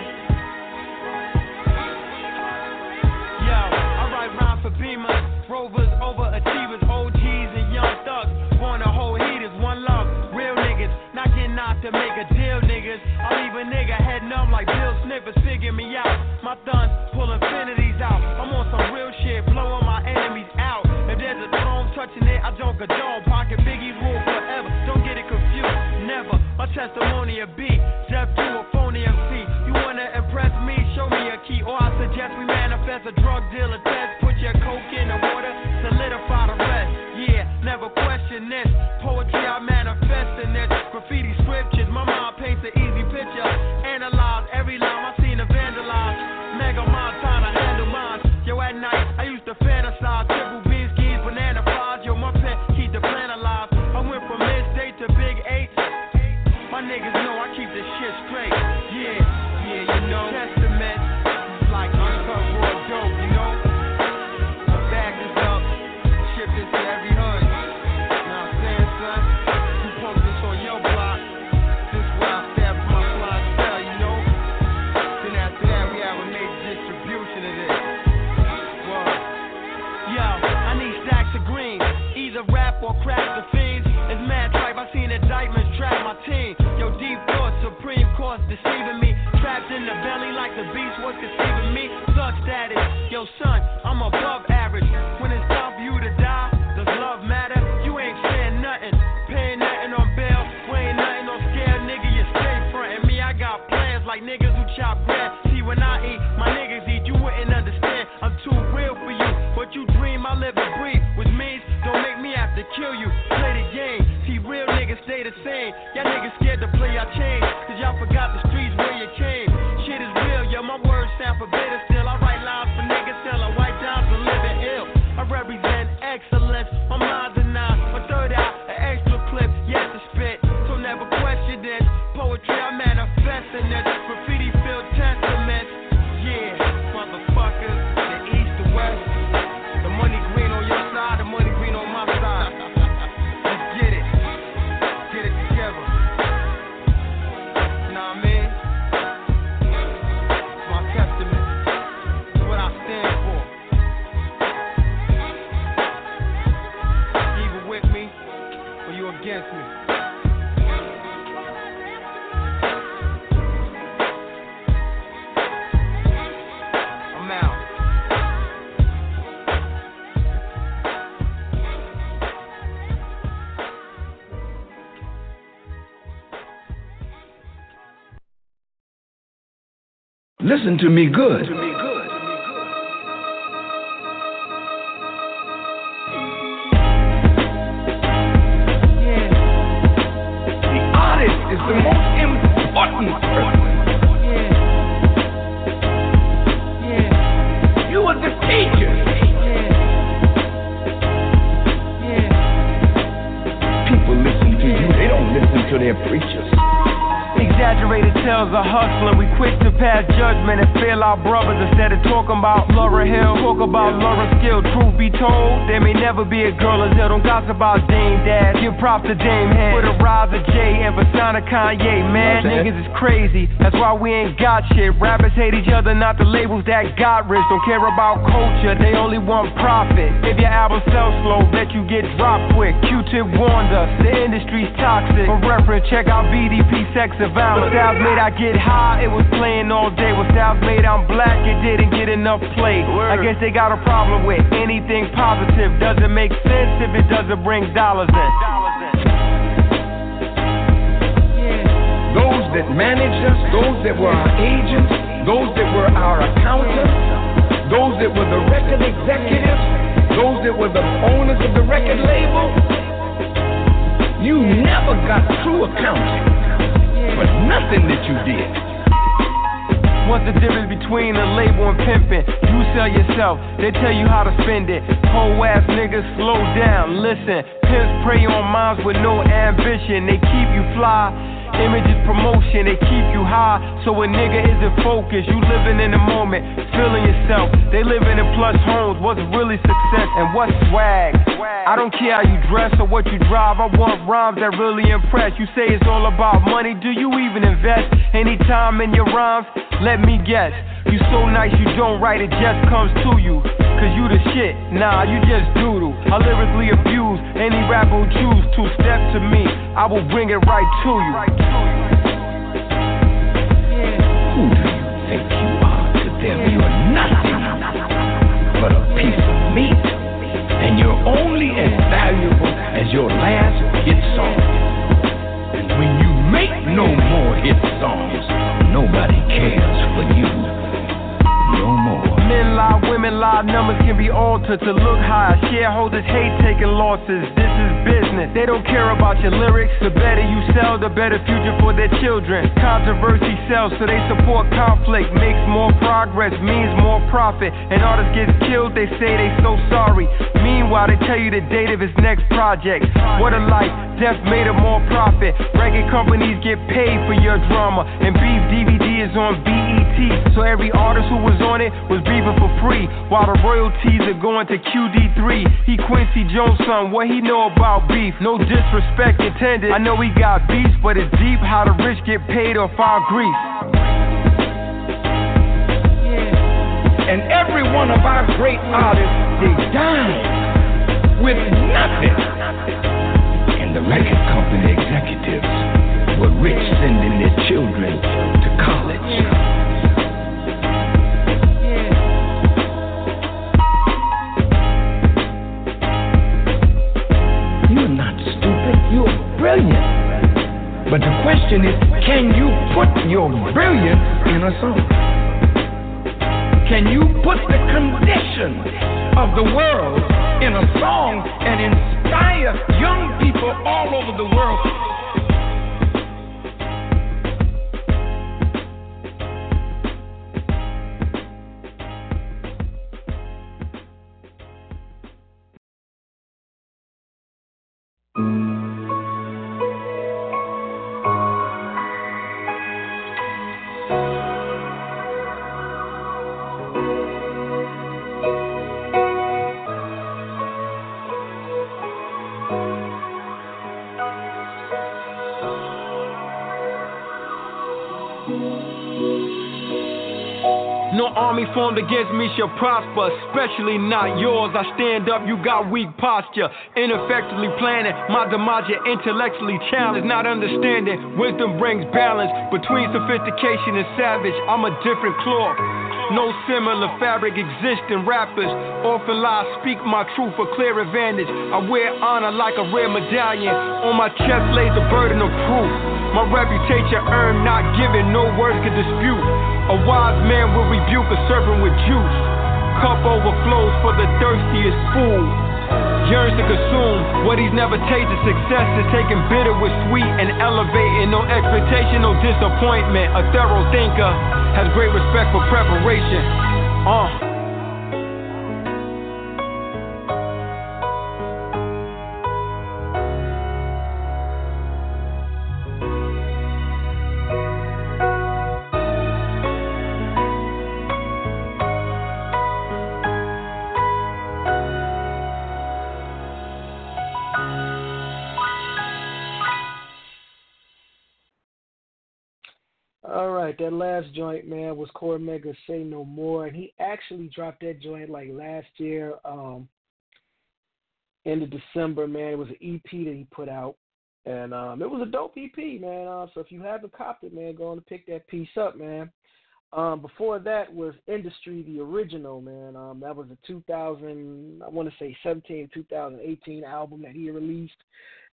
Yo, I write rhymes for beamers, rovers, overachievers, OGs, and young thugs. Born a whole heaters, one love, real niggas. Not getting out to make a deal, niggas. I leave a nigga head numb like Bill Snippers, figure me out. My thuns pull infinities out. I'm on some real shit, blowing my enemies out. If there's a throne touching it, I don't condone. Pocket Biggie rule forever, don't get it confused, never. My testimony a beat, Jeff do a phony MC. You wanna impress me, show me a key. Or I suggest we manifest a drug dealer test. Put your coke in the water, solidify the rest. Yeah, never question this. Poetry I manifest in this. Graffiti scriptures, my mind paints an easy picture. Analyze every line, I've seen it vandalized. Mega mind, time to handle mine. Yo, at night, I used to fantasize. Triple B skis, banana flies. Yo, my pet, keep the plan alive. I went from mid-state to big eight. My niggas know I keep this shit straight. Yeah, yeah, you know. Testament, like uncut raw dope, you know. Or crack the fiends, it's mad tripe. I seen indictments trap my team. Yo, deep thoughts, Supreme Court's deceiving me. Trapped in the belly like the beast was conceiving me. Suck status, yo son, I'm above average. When it's time for you to die, does love matter? You ain't saying nothing, paying nothing on bail, weighing nothing on scale, nigga. You stay frontin' me. I got plans like niggas who chop bread. See, when I eat, my niggas eat. You wouldn't understand. I'm too real for you. But you dream, I live and breathe, which means don't make me have to kill you. Play the game. See, real niggas stay the same. Y'all niggas scared to play y'all change, cause y'all forgot the streets where you came. Shit is real, yo, my words sound forbidden still. I write lines for niggas selling white dimes and living ill. I represent excellence, my mind's a nine, my third eye, an extra clip, yet to spit. So never question this. Poetry, I manifest in this. Graffiti filled testament. Yeah, motherfuckers, the east, the west. The money green on your side, the money green on my side. Let's get it together. You know what I mean? It's my testament. It's what I stand for. Either with me or you against me. I'm out. Listen to me good. Yeah. The artist is the most important person. Yeah. Yeah. You are the teacher. Yeah. Yeah. People listen to you, they don't listen to their preachers. Exaggerated tales of hustling, we quick to pass judgment and fail our brothers instead of talking about Laura Hill. Talk about Laura Skill, truth be told, there may never be a girl as hell. Don't gossip about Dame Dash, give props to Dame Head. For the rise of Jay and Vasana Kanye, man, niggas is crazy, that's why we ain't got shit. Rappers hate each other, not the labels that got rich. Don't care about culture, they only want profit. If your album sells slow, bet you get dropped quick. Q-Tip warned us, the industry's toxic. For reference, check out BDP Sex. When Styles made I get high, it was playing all day. When Styles made I'm black, it didn't get enough play. I guess they got a problem with anything positive. Doesn't make sense if it doesn't bring dollars in. Those that managed us, those that were our agents, those that were our accountants, those that were the record executives, those that were the owners of the record label. You never got true accounting. But nothing that you did What's the difference between a label and pimping? You sell yourself, they tell you how to spend it. Whole ass niggas, slow down, listen. Pimps prey on minds with no ambition. They keep you fly, images promotion, they keep you high. So a nigga isn't focused, you living in the moment, feeling yourself. They living in plush homes, what's really success and what's swag? I don't care how you dress or what you drive, I want rhymes that really impress. You say it's all about money, do you even invest any time in your rhymes? Let me guess, you so nice you don't write, it just comes to you. Cause you the shit, nah, you just doodle. I lyrically abuse any rapper who choose to step to me, I will bring it right to you. Who do you think you are to them? You're nothing but a piece of meat, and you're only as valuable as your last hit song. And when you make no more hit songs, nobody cares for you. Men lie, women lie, numbers can be altered to look high. Shareholders hate taking losses, this is business. They don't care about your lyrics. The better you sell, the better future for their children. Controversy sells, so they support conflict. Makes more progress, means more profit. An artist gets killed, they say they so sorry. Meanwhile, they tell you the date of his next project. What a life, death made him more profit. Record companies get paid for your drama. And Beef DVD is on BET, so every artist who was on it was beefing for free, while the royalties are going to QD3. He Quincy Jones son, what he know about beef? No disrespect intended, I know he got beef, but it's deep how the rich get paid off our grief. And every one of our great artists, they died with nothing. And the record company executives were rich, sending their children to college. Brilliant. But the question is, can you put your brilliance in a song? Can you put the condition of the world in a song and inspire young people all over the world? Army formed against me shall prosper, especially not yours. I stand up, you got weak posture. Ineffectively planning, my demise you're intellectually challenged. Not understanding, wisdom brings balance between sophistication and savage. I'm a different cloth. No similar fabric exists in rappers. Often lie, speak my truth for clear advantage. I wear honor like a rare medallion. On my chest lays the burden of proof. My reputation earned, not given, no words can dispute. A wise man will rebuke a serpent with juice. Cup overflows for the thirstiest fool. Yearns to consume what he's never tasted. Success is taking bitter with sweet and elevating. No expectation, no disappointment. A thorough thinker has great respect for preparation. That last joint, man, was Cormega, Say No More, and he actually dropped that joint like last year, end of December, man. It was an EP that he put out, and it was a dope EP, man. So if you haven't copped it, man, go on and pick that piece up, man. Before that was Industry, the original, man. That was a 2017, 2018 album that he released,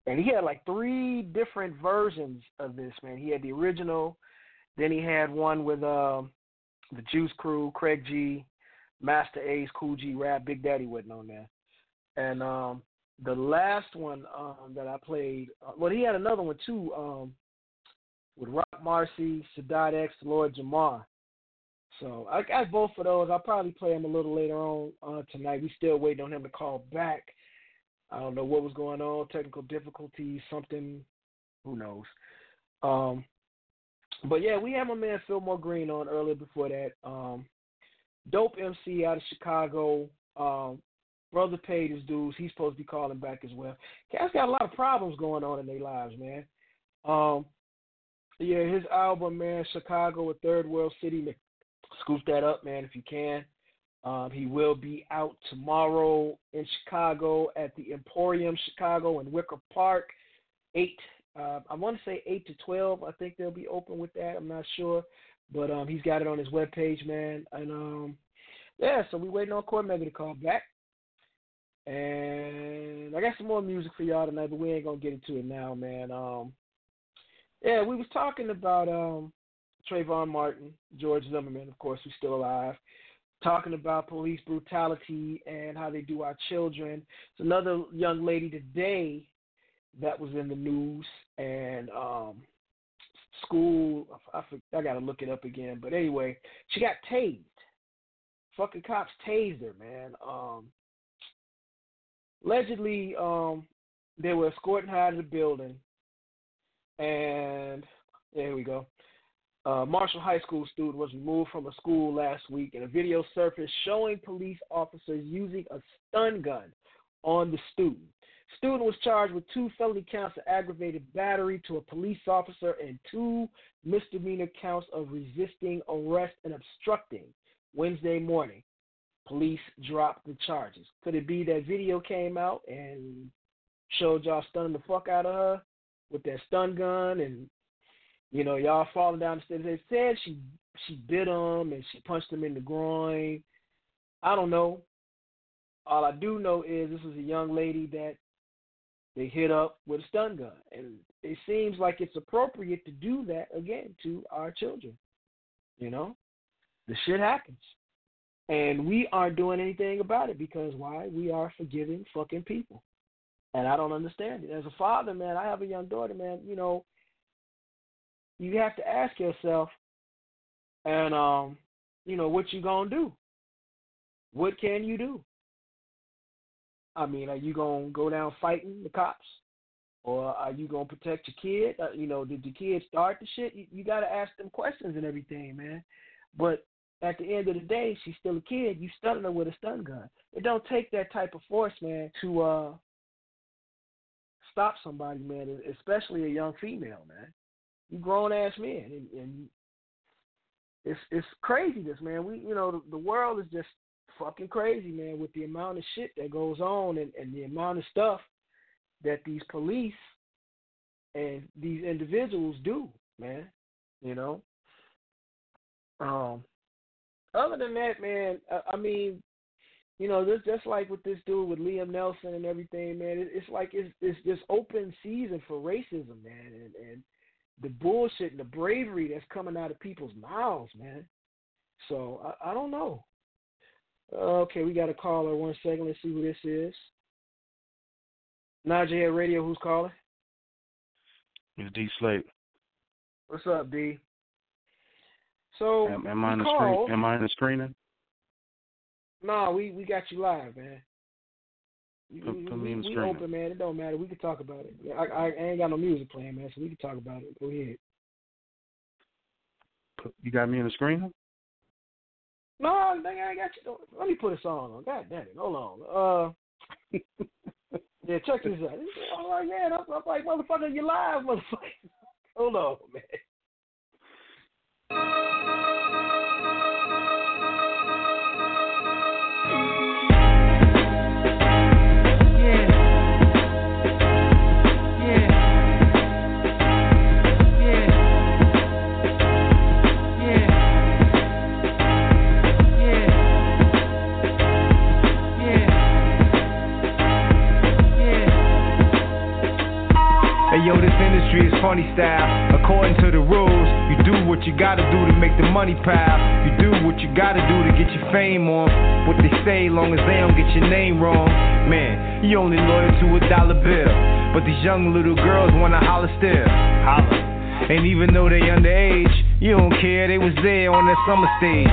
and he had like three different versions of this, man. He had the original. Then he had one with the Juice Crew, Craig G, Master Ace, Cool G Rap, Big Daddy wasn't on there. And the last one that I played, well, he had another one too with Rock Marcy, Sadat X, Lord Jamar. So I got both of those. I'll probably play him a little later on tonight. We still waiting on him to call back. I don't know what was going on, technical difficulties, something, who knows. But yeah, we had my man Philmore Greene on earlier before that. Dope MC out of Chicago. Brother paid his dues. He's supposed to be calling back as well. Cats got a lot of problems going on in their lives, man. Yeah, his album, man, Chicago a Third World City. Scoop that up, man, if you can. He will be out tomorrow in Chicago at the Emporium, Chicago, in Wicker Park. 8 to 12. I think they'll be open with that. I'm not sure. But he's got it on his webpage, man. And, yeah, so we're waiting on Cormega to call back. And I got some more music for y'all tonight, but we ain't going to get into it now, man. Yeah, we was talking about Trayvon Martin, George Zimmerman, of course, who's still alive, talking about police brutality and how they do our children. It's another young lady today that was in the news, and school, I got to look it up again. But anyway, she got tased. Fucking cops tased her, man. Allegedly, they were escorting her out of the building. And there we go. A Marshall High School student was removed from a school last week, and a video surfaced showing police officers using a stun gun on the student. Student was charged with 2 felony counts of aggravated battery to a police officer and 2 misdemeanor counts of resisting arrest and obstructing. Wednesday morning, police dropped the charges. Could it be that video came out and showed y'all stunning the fuck out of her with that stun gun, and you know, y'all falling down the stairs? They said she bit him and she punched him in the groin. I don't know. All I do know is this is a young lady that they hit up with a stun gun. And it seems like it's appropriate to do that, again, to our children. You know? The shit happens. And we aren't doing anything about it because why? We are forgiving fucking people. And I don't understand it. As a father, man, I have a young daughter, man, you know, you have to ask yourself, and, you know, what you going to do? What can you do? I mean, are you going to go down fighting the cops? Or are you going to protect your kid? You know, did the kid start the shit? You got to ask them questions and everything, man. But at the end of the day, she's still a kid. You stunning her with a stun gun. It don't take that type of force, man, to stop somebody, man, especially a young female, man. You grown ass men, and it's craziness, man. We, you know, the world is just fucking crazy, man, with the amount of shit that goes on and the amount of stuff that these police and these individuals do, man. You know. Other than that, man, I mean, you know, this just like with this dude with Liam Neeson and everything, man. It's like it's this open season for racism, man, and the bullshit and the bravery that's coming out of people's mouths, man. So, I don't know. Okay, we got a caller. 1 second. Let's see who this is. Najee Radio, who's calling? It's D Slate. What's up, D? So, am I in the screening? No, we got you live, man. We open, man. It don't matter. We can talk about it. I ain't got no music playing, man, so we can talk about it. Go ahead. You got me in the screen? No, I ain't got you. Let me put a song on. God damn it. Hold on. Yeah, check this out. Oh, like, man, I'm like, motherfucker, you live, motherfucker. Hold on, man. Yo, this industry is funny style. According to the rules, you do what you gotta do to make the money pile. You do what you gotta do to get your fame on. What they say, long as they don't get your name wrong. Man, you only loyal to a dollar bill. But these young little girls wanna holler still. Holler. And even though they underage, You don't care, they was there on that summer stage,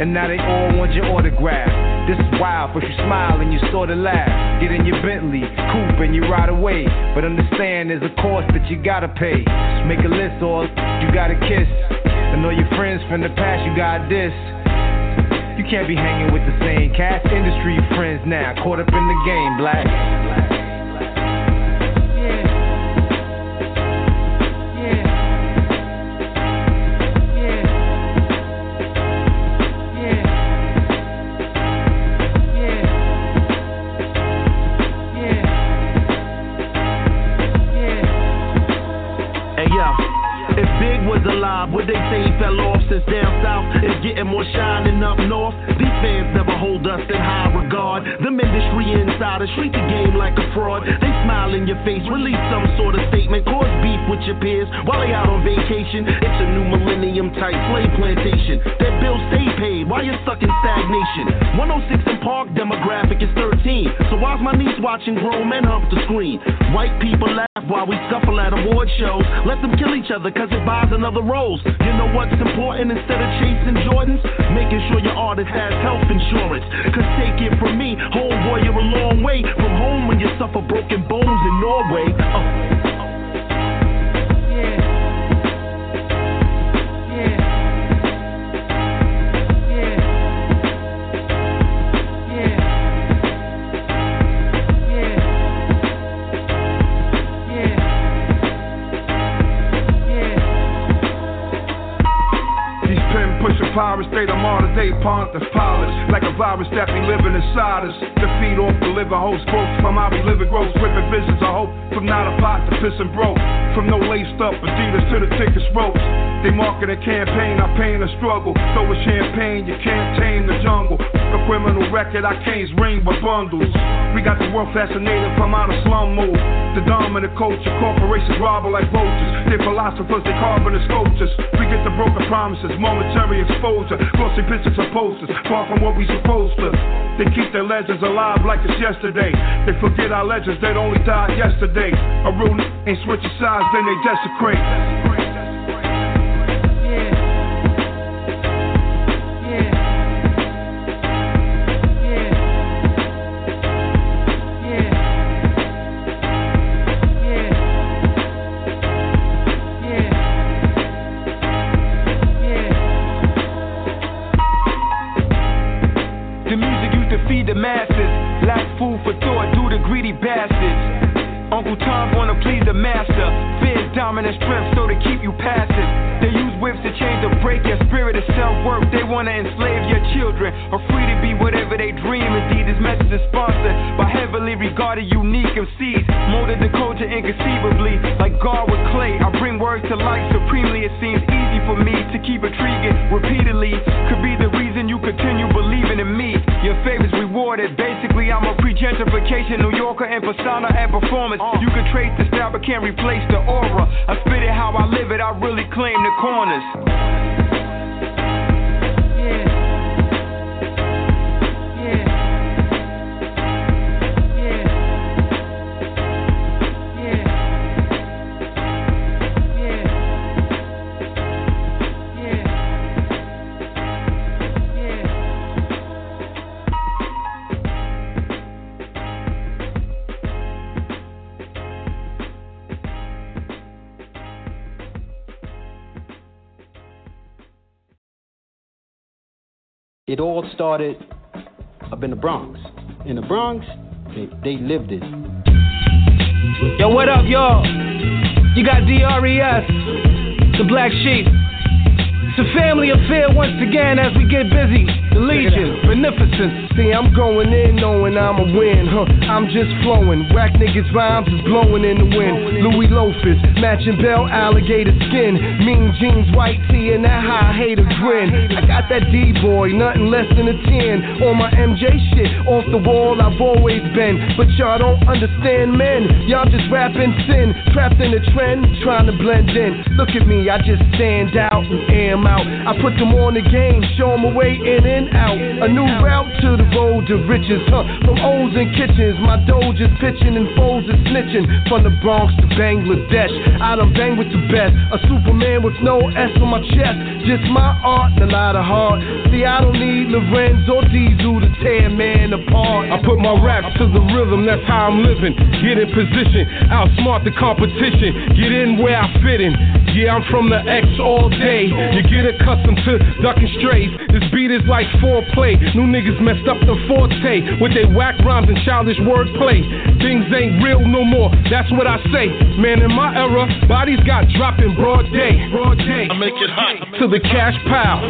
and now they all want your autograph. This is wild, but you smile and you sort of laugh. Get in your Bentley coupe and you ride away, but understand there's a cost that you gotta pay. Just make a list, or you gotta kiss, and all your friends from the past you got this. You can't be hanging with the same cast. Industry friends now, caught up in the game, black. Would they say he fell off since down south is getting more shining up north? These fans never hold us in high regard. Them industry insiders treat the game like a fraud. They smile in your face, release some sort of statement, cause beef with your peers while they out on vacation. It's a new millennium type slave plantation. Their bills stay paid while you're stuck in stagnation. 106 in Park, demographic is 13. So why's my niece watching grown men hump the screen? White people laugh while we scuffle at award shows. Let them kill each other cause it buys another role. You know what's important instead of chasing Jordans? Making sure your artist has health insurance. Cause take it from me, homeboy, you're a long way from home when you suffer broken bones in Norway. Pirates, they the martyrs, they pontiff pilots. Like a virus that be living inside us. To feed off the liver, host growth from how we living gross. Ripping visions, I hope, from 9 o'clock to pissing broke. From no laced up Adidas to the thickest ropes. They market a campaign, I paint a struggle. Throw a champagne, you can't tame the jungle. A criminal record, I can't ring but bundles. We got the world fascinated from out of slum move. The dominant culture, corporations robber like vultures. They philosophers, they carbon and sculptures. We get the broken promises, momentary exposure. Glossy pictures and posters, far from what we supposed to. They keep their legends alive like it's yesterday. They forget our legends, they only died yesterday. A real ain't switching sides, then they desecrate. The masses lack food for thought due to greedy bastards. Uncle Tom wanna please the master. Fear dominant strength so to keep you passive. They use whips to change the break your spirit of self-worth. They wanna enslave your children, are free to be whatever they dream. Indeed, this message is sponsored by heavily regarded unique MCs. Molded the culture inconceivably, like God with clay. I bring words to life supremely. It seems easy for me to keep intriguing repeatedly. Could be the reason you continue believing in me. Your favor's rewarded. Basically, I'm a pre-gentrification New Yorker and persona and performance. You can trace the style but can't replace the aura. I spit it how I live it, I really claim the corners. It all started up in the Bronx. In the Bronx, they lived it. Yo, what up, y'all? You got DRES, the Black Sheep. It's a family affair once again as we get busy. The Legion, beneficence. See, I'm going in knowing I'm a win, huh? I'm just flowing. Whack niggas' rhymes is blowing in the wind. Louis loafers, matching bell alligator skin. Mean jeans, white tee, and that high hater grin. I got that D-boy, nothing less than a 10. On my MJ shit, off the wall I've always been. But y'all don't understand men. Y'all just rapping sin. Trapped in a trend, trying to blend in. Look at me, I just stand out and am out. I put them on the game, show them away in it. and out. A new route to the road to riches, huh? From O's and kitchens, my doge is pitching and foes is snitching. From the Bronx to Bangladesh, I done bang with the best. A Superman with no S on my chest. Just my art and a lot of heart. See, I don't need Lorenz or Diesel to tear man apart. I put my raps to the rhythm, that's how I'm living. Get in position, outsmart the competition. Get in where I fit in. Yeah, I'm from the X all day. You get accustomed to ducking strays. This beat is like foreplay. New niggas messed up the forte with their whack rhymes and childish wordplay. Things ain't real no more, that's what I say. Man, in my era, bodies got dropped in broad day. I make it hot to the cash pile.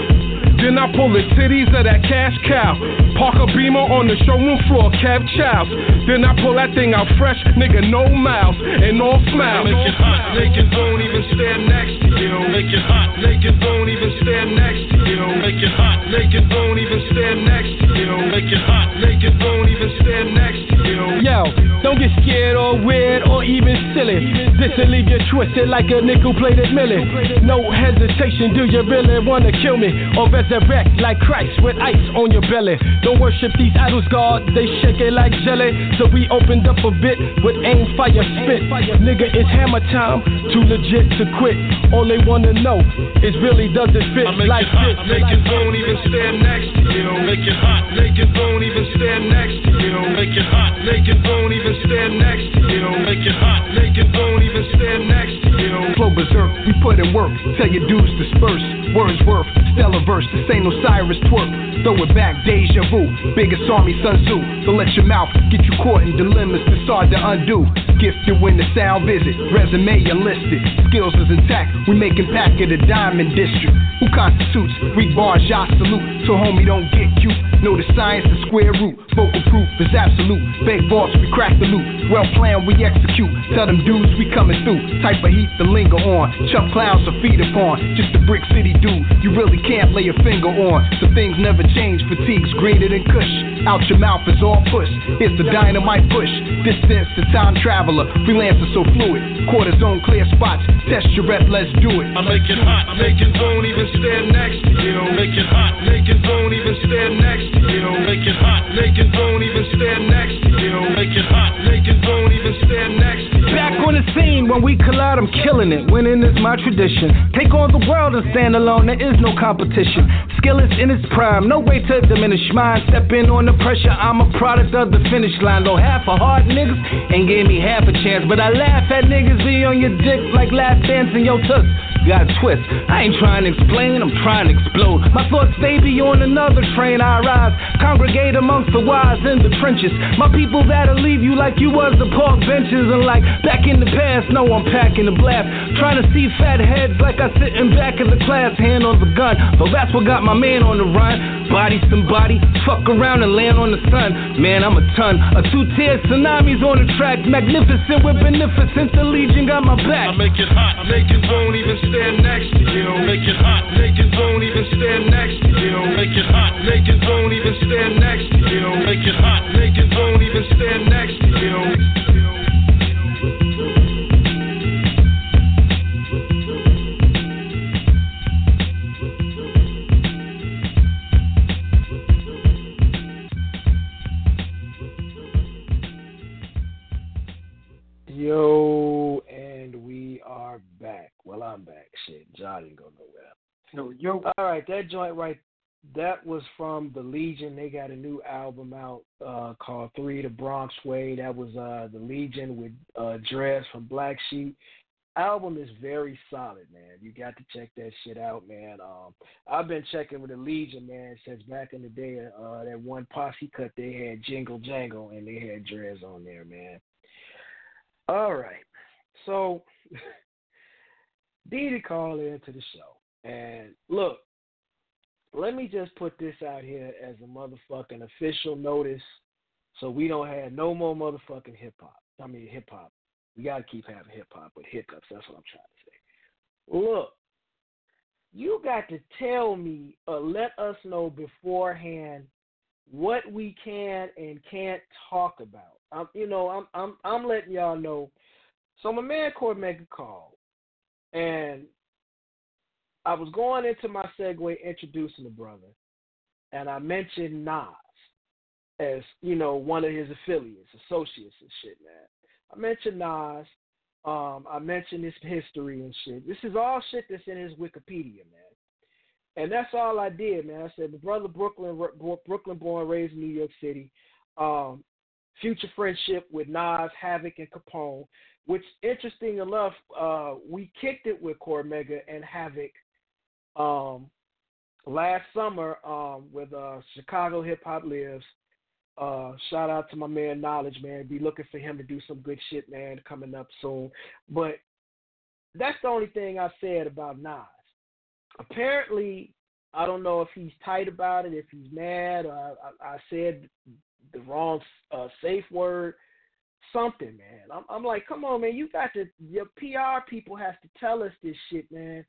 Then I pull the titties of that cash cow. Park a Beamer on the showroom floor, cab chows. Then I pull that thing out fresh, nigga, no mouths and all smiles. Make it hot, naked don't even stand next to you. Make it hot, naked don't even stand next to you. Make it hot, naked don't even stand next to you. Make it hot, naked don't even stand next to you. Yo, don't get scared or weird or even silly. This'll leave you twisted like a nickel-plated millie. No hesitation, do you really wanna kill me? Or resurrect like Christ with ice on your belly. Don't worship these idols, God, they shake it like jelly. So we opened up a bit with aim, fire, spit. Nigga, it's hammer time, too legit to quit. All they wanna know is really does it fit like this. Niggas don't even stand next to you. Make it hot, niggas don't even stand next to you. Make it hot, niggas don't even stand next to you. Make it hot, niggas don't even stand next to you. Flow berserk, we put in work, tell your dudes disperse. Wordsworth, stellar verse. This ain't no Cyrus twerk, throw it back, deja vu. Biggest army, Sun Tzu. Don't let your mouth get you caught in dilemmas that's hard to undo. Gifted when the sound visit, resume enlisted. Skills is intact, we making pack of the diamond district. Who constitutes? We bars, y'all salute. So homie, don't get cute. Know the science is square root. Vocal proof is absolute. Fake boss, we crack the loop. Well planned, we execute. Tell them dudes we coming through. Type of heat to linger on. Chuck clouds to feed upon. Just a brick city dude, you really can't lay a finger on. So things never change. Fatigue's greater than Kush. Out your mouth is all push. It's the dynamite push. Distance to time travel. Freelancer so fluid, quarter zone clear spots. Test your rep, let's do it. I make it hot, niggas don't even stand next to you. Make it hot, niggas don't even stand next to you. Make it hot, niggas don't even stand next to you. Make it hot, niggas don't even stand next to you. Back on the scene, when we collide, I'm killing it. Winning is my tradition. Take on the world and stand alone, there is no competition. Skill is in its prime, no way to diminish mine. Step in on the pressure, I'm a product of the finish line. Though half a hard niggas ain't gave me half a chance, but I laugh at niggas be on your dick like lap dancing your tuss. Got a twist, I ain't trying to explain, I'm trying to explode. My thoughts, they be on another train. I rise, congregate amongst the wise in the trenches. My people that'll leave you like you was the park benches. And like back in the past, no, I'm packing the blast. Trying to see fat heads like I sit in back of the class. Hand on the gun, though that's what got my man on the run. Body somebody, fuck around and land on the sun. Man, I'm a ton, a two-tier tsunami's on the track. Magnificent with beneficence, the Legion got my back. I make it hot, niggas don't even stand next to you. Make it hot, niggas don't even stand next to you. Make it hot, niggas don't even stand next to you. Make it hot, niggas don't even stand next to you. Yo, and we are back. Well, I'm back. Shit, John didn't go nowhere. No, yo. All right, that joint right, that was from The Legion. They got a new album out called 3 The Bronx Way. That was The Legion with Drez from Black Sheep. Album is very solid, man. You got to check that shit out, man. I've been checking with The Legion, man, since back in the day. That one posse cut they had, Jingle Jangle, and they had Drez on there, man. All right, so Didi called into the show, and look, let me just put this out here as a motherfucking official notice, so we don't have no more motherfucking hip hop. We gotta keep having hip hop with hiccups. That's what I'm trying to say. Look, you got to tell me or let us know beforehand what we can and can't talk about. I'm letting y'all know. So my man Cormega called, and I was going into my segue introducing the brother, and I mentioned Nas as, you know, one of his affiliates, associates and shit, man. I mentioned Nas. I mentioned his history and shit. This is all shit that's in his Wikipedia, man. And that's all I did, man. I said, the brother Brooklyn born, raised in New York City. Future friendship with Nas, Havoc, and Capone, which, interesting enough, we kicked it with Cormega and Havoc last summer with Chicago Hip-Hop Lives. Shout out to my man Knowledge, man. Be looking for him to do some good shit, man, coming up soon. But that's the only thing I said about Nas. Apparently, I don't know if he's tight about it, if he's mad, or I said the wrong safe word, something, man. I'm like, come on, man, you got to, your PR people have to tell us this shit, man,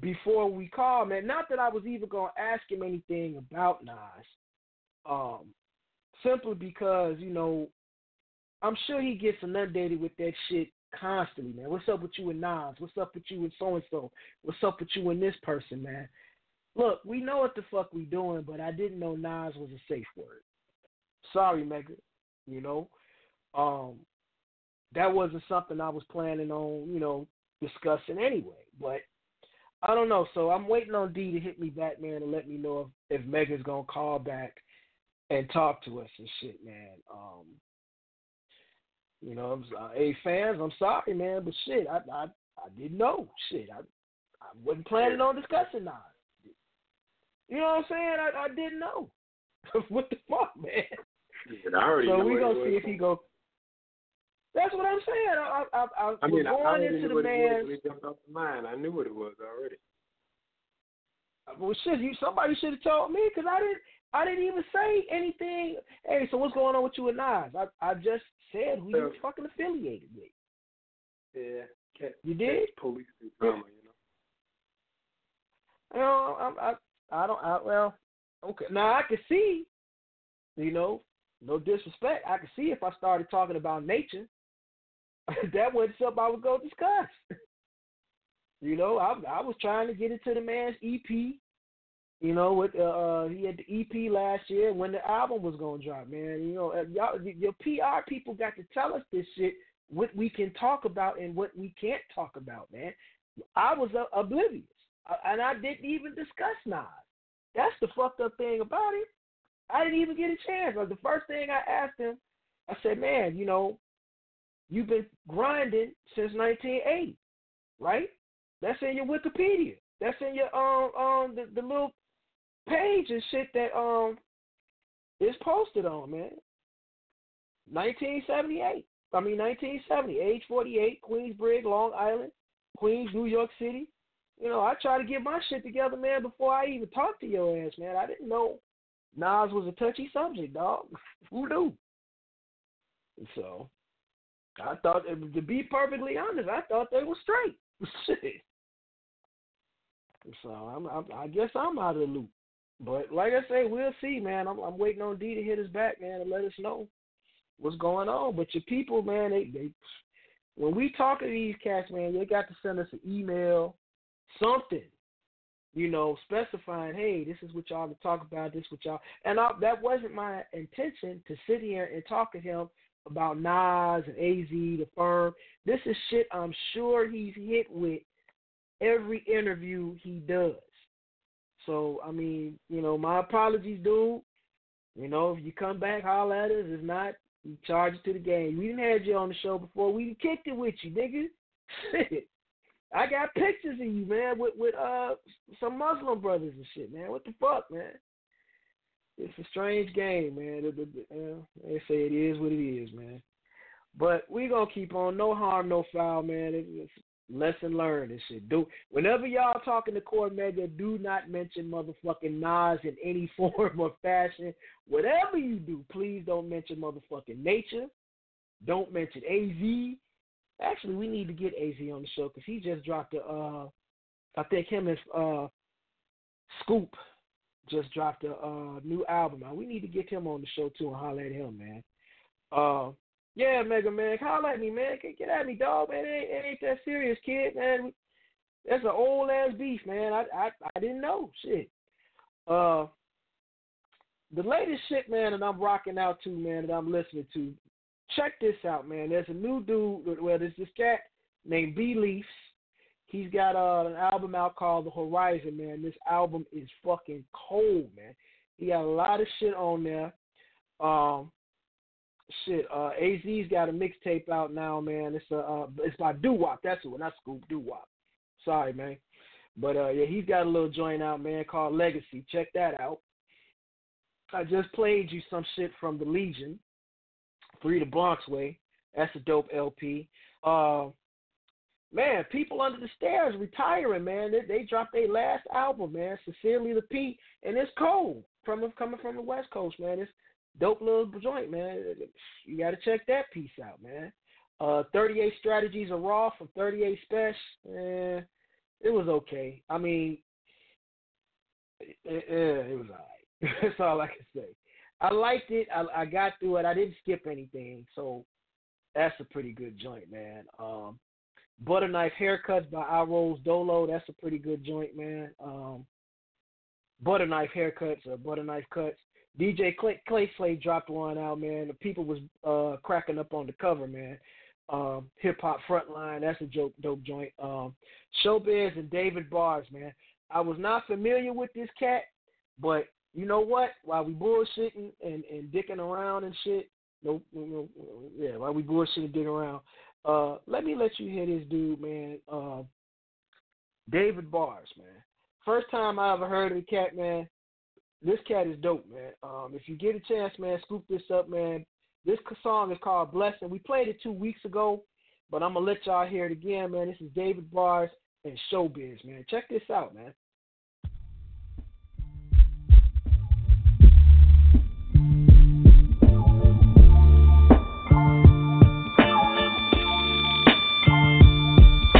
before we call, man. Not that I was even going to ask him anything about Nas, simply because, you know, I'm sure he gets inundated with that shit constantly, man. What's up with you and Nas? What's up with you and so-and-so? What's up with you and this person, man? Look, we know what the fuck we doing, but I didn't know Nas was a safe word. Sorry, Mega. You know, that wasn't something I was planning on, you know, discussing anyway. But I don't know. So I'm waiting on D to hit me back, man, and let me know if Mega's going to call back and talk to us and shit, man. You know, hey, fans, I'm sorry, man, but shit, I didn't know. Shit, I wasn't planning on discussing Nas. You know what I'm saying? I didn't know. What the fuck, man? And I already so we're going to see if he go. That's what I'm saying. I mean, going into the man. He jumped off the line. I knew what it was already. Well, shit, somebody should have told me, because I didn't even say anything. Hey, so what's going on with you and Nas? I just said who you fucking affiliated with. Yeah. You did? Police drama, you know. Well, okay. Now, I could see, you know, no disrespect, I could see if I started talking about nature, that wasn't something I would go discuss. You know, I was trying to get into the man's EP. You know, with he had the EP last year when the album was going to drop, man. You know, your PR people got to tell us this shit, what we can talk about and what we can't talk about, man. I was oblivious, and I didn't even discuss Nas. That's the fucked up thing about it. I didn't even get a chance. Like, the first thing I asked him, I said, man, you know, you've been grinding since 1980, right? That's in your Wikipedia. That's in your the little page and shit that is posted on, man. 1970, age 48, Queensbridge, Long Island, Queens, New York City. You know, I try to get my shit together, man, before I even talk to your ass, man. I didn't know Nas was a touchy subject, dog. Who knew? So, I thought, to be perfectly honest, I thought they were straight. Shit. So, I guess I'm out of the loop. But, like I say, we'll see, man. I'm waiting on D to hit us back, man, and let us know what's going on. But your people, man, they when we talk to these cats, man, they got to send us an email, something, you know, specifying, hey, this is what y'all to talk about, this what y'all. And that wasn't my intention to sit here and talk to him about Nas and AZ, The Firm. This is shit I'm sure he's hit with every interview he does. So, I mean, you know, my apologies, dude. You know, if you come back, holler at us. If not, you charge it to the game. We didn't have you on the show before. We done kicked it with you, nigga. Shit. I got pictures of you, man, with some Muslim brothers and shit, man. What the fuck, man? It's a strange game, man. They say it is what it is, man. But we gonna keep on. No harm, no foul, man. It's lesson learned and shit. Whenever y'all talking to Cormega, do not mention motherfucking Nas in any form or fashion. Whatever you do, please don't mention motherfucking nature. Don't mention AZ. Actually, we need to get AZ on the show because he just dropped I think him and Scoop just dropped a new album. Now, we need to get him on the show, too, and holler at him, man. Yeah, Mega Man, holler at me, man. Get at me, dog, man. It ain't that serious, kid, man. That's an old-ass beef, man. I didn't know. Shit. The latest shit, man, that I'm rocking out to, man, that I'm listening to. Check this out, man. There's a new dude. Well, there's this cat named B. Leafs. He's got an album out called The Horizon, man. This album is fucking cold, man. He got a lot of shit on there. AZ's got a mixtape out now, man. It's by Doo-Wop. That's it. Not Scoop, Doo-Wop. Sorry, man. But, yeah, he's got a little joint out, man, called Legacy. Check that out. I just played you some shit from The Legion, Free the Bronx Way. That's a dope LP. Man, People Under the Stairs retiring, man. They dropped their last album, man, Sincerely the P, and it's cold coming from the West Coast, man. It's dope little joint, man. You got to check that piece out, man. 38 Strategies of Raw from 38 Special. Man, it was okay. I mean, it was all right. That's all I can say. I liked it. I got through it. I didn't skip anything, so that's a pretty good joint, man. Butter Knife Haircuts by I Rose Dolo. That's a pretty good joint, man. Butter Knife Haircuts or Butter Knife Cuts. DJ Clay Slade dropped one out, man. The people was cracking up on the cover, man. Hip Hop Frontline. That's a dope joint. Showbiz and David Bars, man. I was not familiar with this cat, but you know what? While we bullshitting and dicking around and shit, let me let you hear this dude, man. David Bars, man. First time I ever heard of the cat, man. This cat is dope, man. If you get a chance, man, scoop this up, man. This song is called Blessing. We played it 2 weeks ago, but I'm going to let y'all hear it again, man. This is David Bars and Showbiz, man. Check this out, man.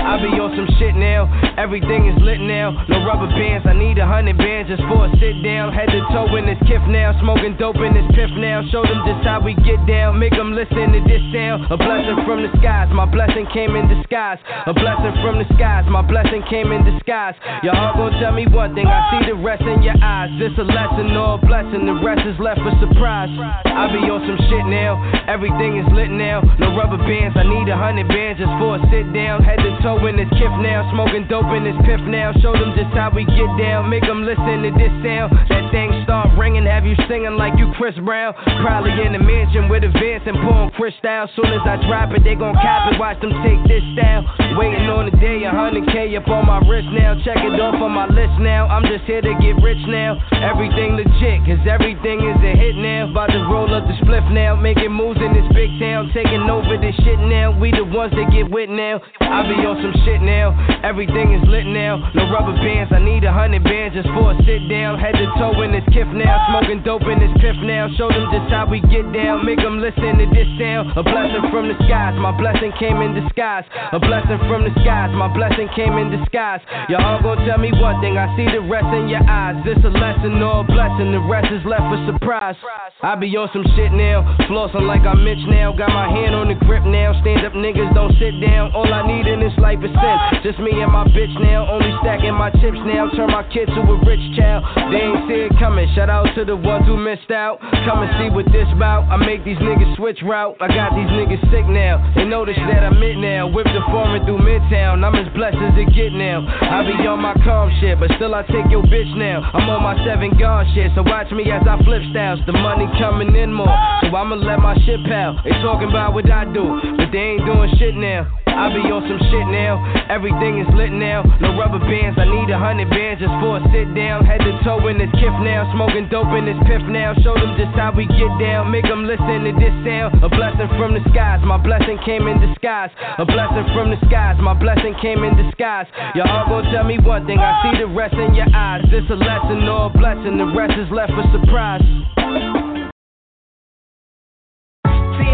I be on some shit now, everything is lit now. No rubber bands, I need 100 bands just for a sit down. Head to toe in this kiff now, smoking dope in this piff now. Show them just how we get down, make them listen to this sound. A blessing from the skies, my blessing came in disguise. A blessing from the skies, my blessing came in disguise. Your heart gon' tell me one thing, I see the rest in your eyes. This a lesson or a blessing, the rest is left for surprise. I be on some shit now, everything is lit now. No rubber bands, I need 100 bands just for a sit down. Head to toe in this kiff now, smoking dope in this piff now. Show them just how we get down, make them listen to this sound. That thing start ringing, have you singing like you Chris Brown. Probably in the mansion with a Vince and pouring Chris style. Soon as I drop it, they gon' cap it, watch them take this style. Waiting on the day, 100K up on my wrist now. Check it off on my list now, I'm just here to get rich now. Everything legit, cause everything is a hit now. About to roll up the spliff now, making moves in this big town. Taking over this shit now, we the ones that get wit now. I be on some shit now, everything is lit now. No rubber bands, I need 100 bands just for a sit down. Head to toe in this kiff now, smoking dope in this piff now. Show them just how we get down, make them listen to this sound. A blessing from the skies, my blessing came in disguise. A blessing from the skies, my blessing came in disguise. Y'all gon' tell me one thing, I see the rest in your eyes. This a lesson or a blessing, the rest is left for surprise. I be on some shit now, flossing like I'm Mitch now. Got my hand on the grip now, stand up niggas don't sit down. All I need in this life is just me and my bitch now, only stacking my chips now. Turn my kid to a rich child, they ain't see it coming. Shout out to the ones who missed out. Come and see what this bout. I make these niggas switch route. I got these niggas sick now, they notice that I'm it now. Whip the foreign through Midtown, I'm as blessed as it get now. I be on my calm shit, but still I take your bitch now. I'm on my 7 guard shit, so watch me as I flip styles. The money coming in more, so I'ma let my shit pal. They talking about what I do, but they ain't doing shit now. I be on some shit now, everything is lit now. No rubber bands, I need 100 bands just for a sit down. Head to toe in this kiff now, smoking dope in this piff now. Show them just how we get down, make them listen to this sound. A blessing from the skies, my blessing came in disguise. A blessing from the skies, my blessing came in disguise. Y'all gon' tell me one thing, I see the rest in your eyes. This a lesson or a blessing, the rest is left for surprise.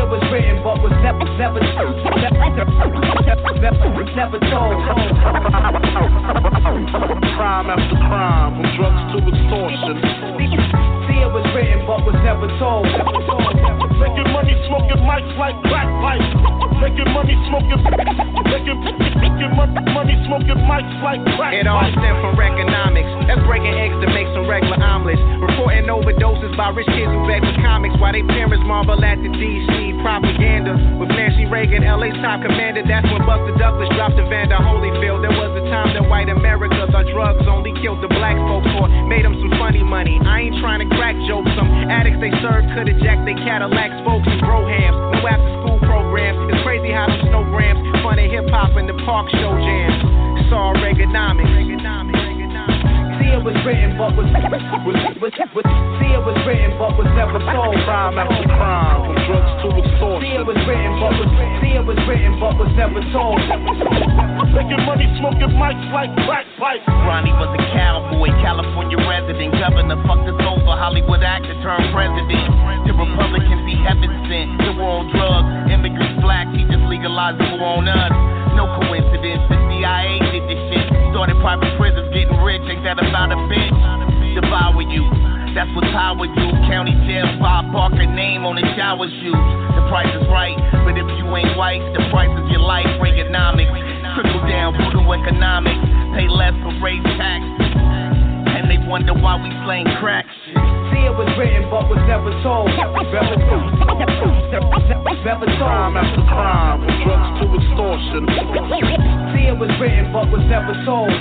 It was written, but was never told. Crime after crime, from drugs to extortion. See, it was written, but was never told. Making money, smoking mics like black lights. Making money, smoking. smoking money, smoking mics like crack. It all stems from Reaganomics. That's breaking eggs to make some regular omelets. Reporting overdoses by rich kids who beg for comics while their parents marvel at the D.C. propaganda. With Nancy Reagan, L.A.'s top commander, that's when Buster Douglas dropped the Vander Holyfield. There was a time that white Americans on drugs only killed the black folks or made them some funny money. I ain't trying to crack jokes. Some addicts they served could have jacked their Cadillacs, folks, and Brohams. No after school programs. It's crazy how them snowgrams fun and hip hop in the park show jams. It's all Reaganomics. See it was written, but was never sold. Crime after crime, from drugs to extortion. See it was written, but was never sold. Making money, smoking mics like crack pipes. Ronnie was a cowboy, California resident, governor. Fucked us over, Hollywood actor turned president. The Republicans, he heaven sent. The war on drugs, immigrants black, he just legalized the war on us. No coincidence, the CIA did this shit. Started private prisons, getting rich, ain't that about a bitch? Devour you, that's what power do. County jail, Bob Barker name on the shower shoes. The price is right, but if you ain't white, the price is your life. Reaganomics, trickle down, brutal economics. Pay less for raise tax, and they wonder why we slaying crack. See it was written, but was never sold. Never sold. Crime after crime, from drugs to extortion. See it was written, but was never sold.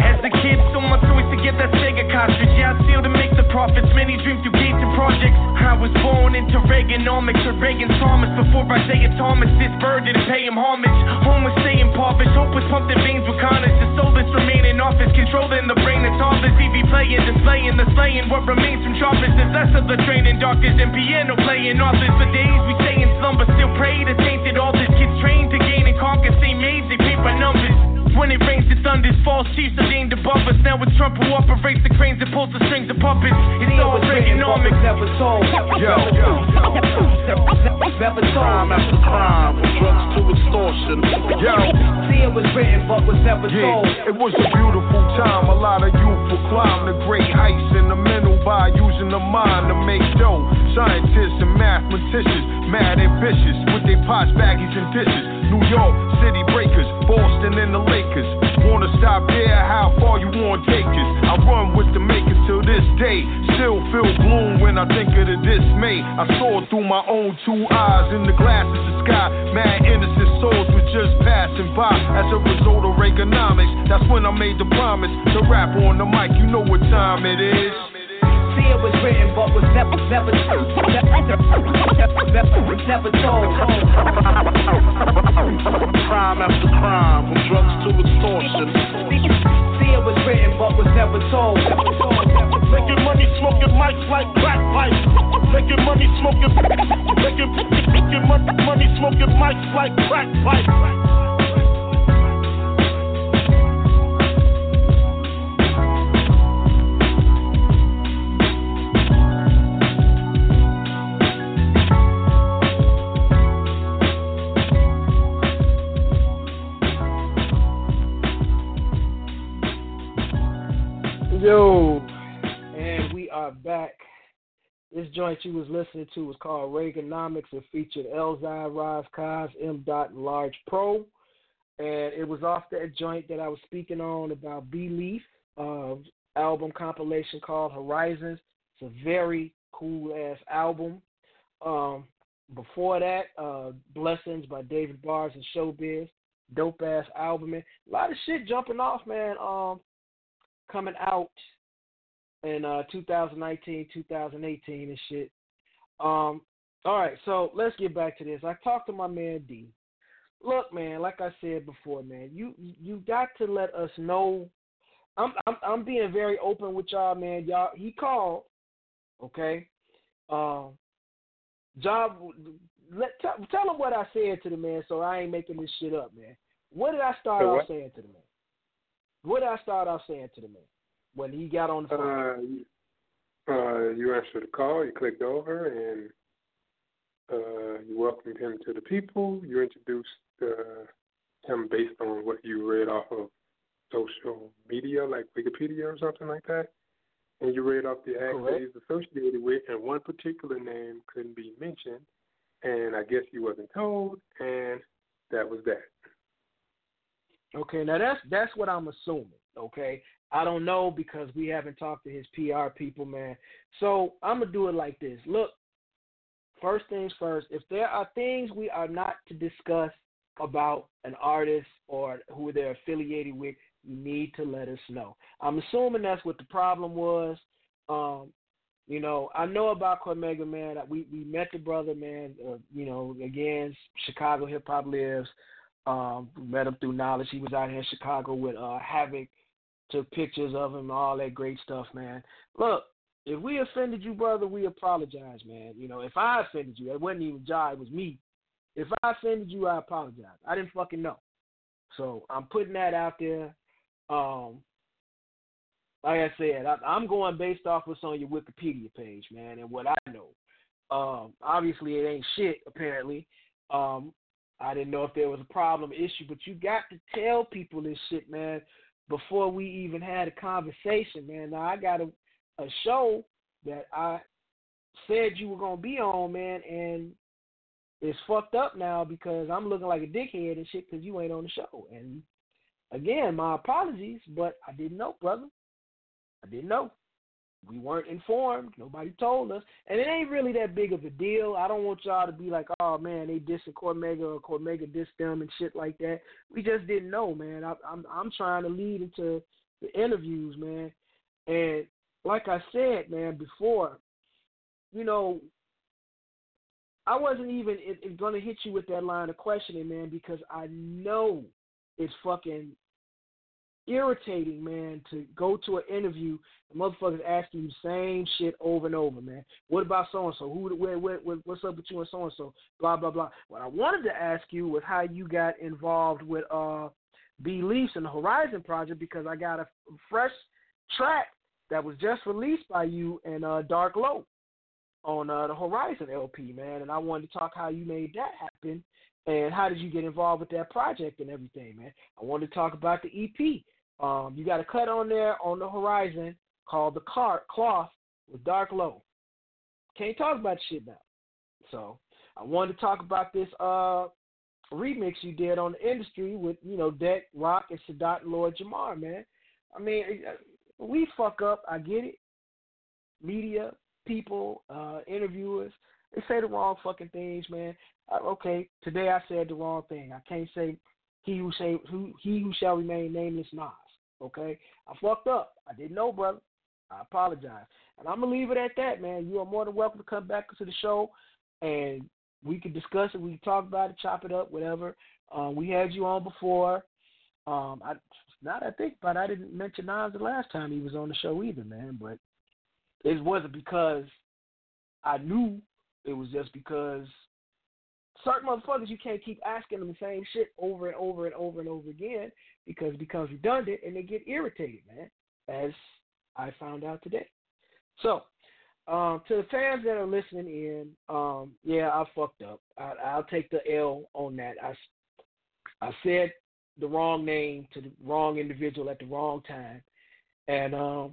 As a kid, so much choice to get that Sega cartridge. Yeah, I still to make the profits. Many dreams through gates and projects. I was born into Reaganomics, to Reagan Thomas. Before Isaiah Thomas, this bird didn't pay him homage. Home was staying impoverished. Hope was pumped in veins with Connors. The soulless remain in office, controlling the brain that's office. He be playing, displaying the slaying. What remains from choppers is less of the training doctors and piano playing authors. For days we stay in slumber, still pray to tainted altars. Kids trained to gain and conquer, same age they paint by numbers. When it rains, it thunders. False chiefs are deemed above us. Now it's Trump who operates the cranes and pulls the strings of puppets. It's all Reaganomics. Never sold. Never sold. Crime after crime, from drugs to extortion. Yo. See, it was written, but was never sold. It was a beautiful time. A lot of youth will climb the great heights in the mental by using the mind to make dough. Scientists and mathematicians, mad ambitious with their pots, baggies, and dishes. New York City breakers, Boston and the Lakers. Wanna stop there? How far you wanna take us? I run with the makers till this day. Still feel gloom when I think of the dismay. I saw through my own two eyes in the glasses of sky. Mad innocent souls were just passing by. As a result of Reaganomics, that's when I made the promise to rap on the mic. You know what time it is. See, it was written, but was never told. Crime after crime, from drugs to extortion. See, it was written, but was never told. Making money, smoking mics like crack pipes. Making money, smoking mics like crack pipes. Yo, and we are back. This joint you was listening to was called Reaganomics. It featured Elzhi, Roz, Kaz, M. and Large Pro, and it was off that joint that I was speaking on about B. Leafs album compilation called Horizons. It's a very cool ass album. Before that, Blessings by David Bars and Showbiz, dope ass album. Man, a lot of shit jumping off, man. Coming out in 2019, 2018 and shit. All right, so let's get back to this. I talked to my man D. Look, man, like I said before, man, you got to let us know. I'm being very open with y'all, man. Y'all, he called, okay. Tell him what I said to the man, so I ain't making this shit up, man. What did I start off saying to the man? When he got on the phone? You answered the call, you clicked over, and you welcomed him to the people. You introduced him based on what you read off of social media, like Wikipedia or something like that. And you read off the acts that he's associated with, and one particular name couldn't be mentioned. And I guess he wasn't told, and that was that. Okay, now that's what I'm assuming, okay? I don't know because we haven't talked to his PR people, man. So I'm going to do it like this. Look, first things first, if there are things we are not to discuss about an artist or who they're affiliated with, you need to let us know. I'm assuming that's what the problem was. You know, I know about Cormega, man. We met the brother, man. You know, again, Chicago Hip Hop Lives. We met him through knowledge. He was out here in Chicago with Havoc. Took pictures of him, all that great stuff, man. Look, if we offended you, brother, we apologize, man. You know, if I offended you, it wasn't even Jai, it was me. If I offended you, I apologize. I didn't fucking know. So I'm putting that out there. Like I said, I'm going based off what's on your Wikipedia page, man, and what I know. Obviously, it ain't shit, apparently. I didn't know if there was a problem, issue, but you got to tell people this shit, man, before we even had a conversation, man. Now, I got a show that I said you were going to be on, man, and it's fucked up now because I'm looking like a dickhead and shit because you ain't on the show. And, again, my apologies, but I didn't know, brother. I didn't know. We weren't informed. Nobody told us. And it ain't really that big of a deal. I don't want y'all to be like, oh, man, they dissing Cormega or Cormega dissed them and shit like that. We just didn't know, man. I'm trying to lead into the interviews, man. And like I said, man, before, you know, I wasn't even going to hit you with that line of questioning, man, because I know it's fucking irritating, man, to go to an interview and motherfuckers asking you the same shit over and over, man. What about so-and-so? What's up with you and so-and-so? Blah, blah, blah. What I wanted to ask you was how you got involved with B. Leafs and the Horizon Project, because I got a fresh track that was just released by you and Dark Low on the Horizon LP, man, and I wanted to talk how you made that happen and how did you get involved with that project and everything, man. I wanted to talk about the EP. You got a cut on there on the Horizon called The Cloth with Dark Low. Can't talk about shit now. So I wanted to talk about this remix you did on the Industry with, you know, Deck, Rock, and Sadat and Lord Jamar, man. I mean, we fuck up. I get it. Media, people, interviewers, they say the wrong fucking things, man. Okay, today I said the wrong thing. I can't say he who shall remain nameless, Nas. Okay, I fucked up. I didn't know, brother. I apologize, and I'm gonna leave it at that, man. You are more than welcome to come back to the show, and we can discuss it. We can talk about it, chop it up, whatever. We had you on before. But I didn't mention Nas the last time he was on the show either, man. But it wasn't because I knew. It was just because certain motherfuckers, you can't keep asking them the same shit over and over and over and over again because it becomes redundant and they get irritated, man, as I found out today. So to the fans that are listening in, yeah, I fucked up. I'll take the L on that. I said the wrong name to the wrong individual at the wrong time, and I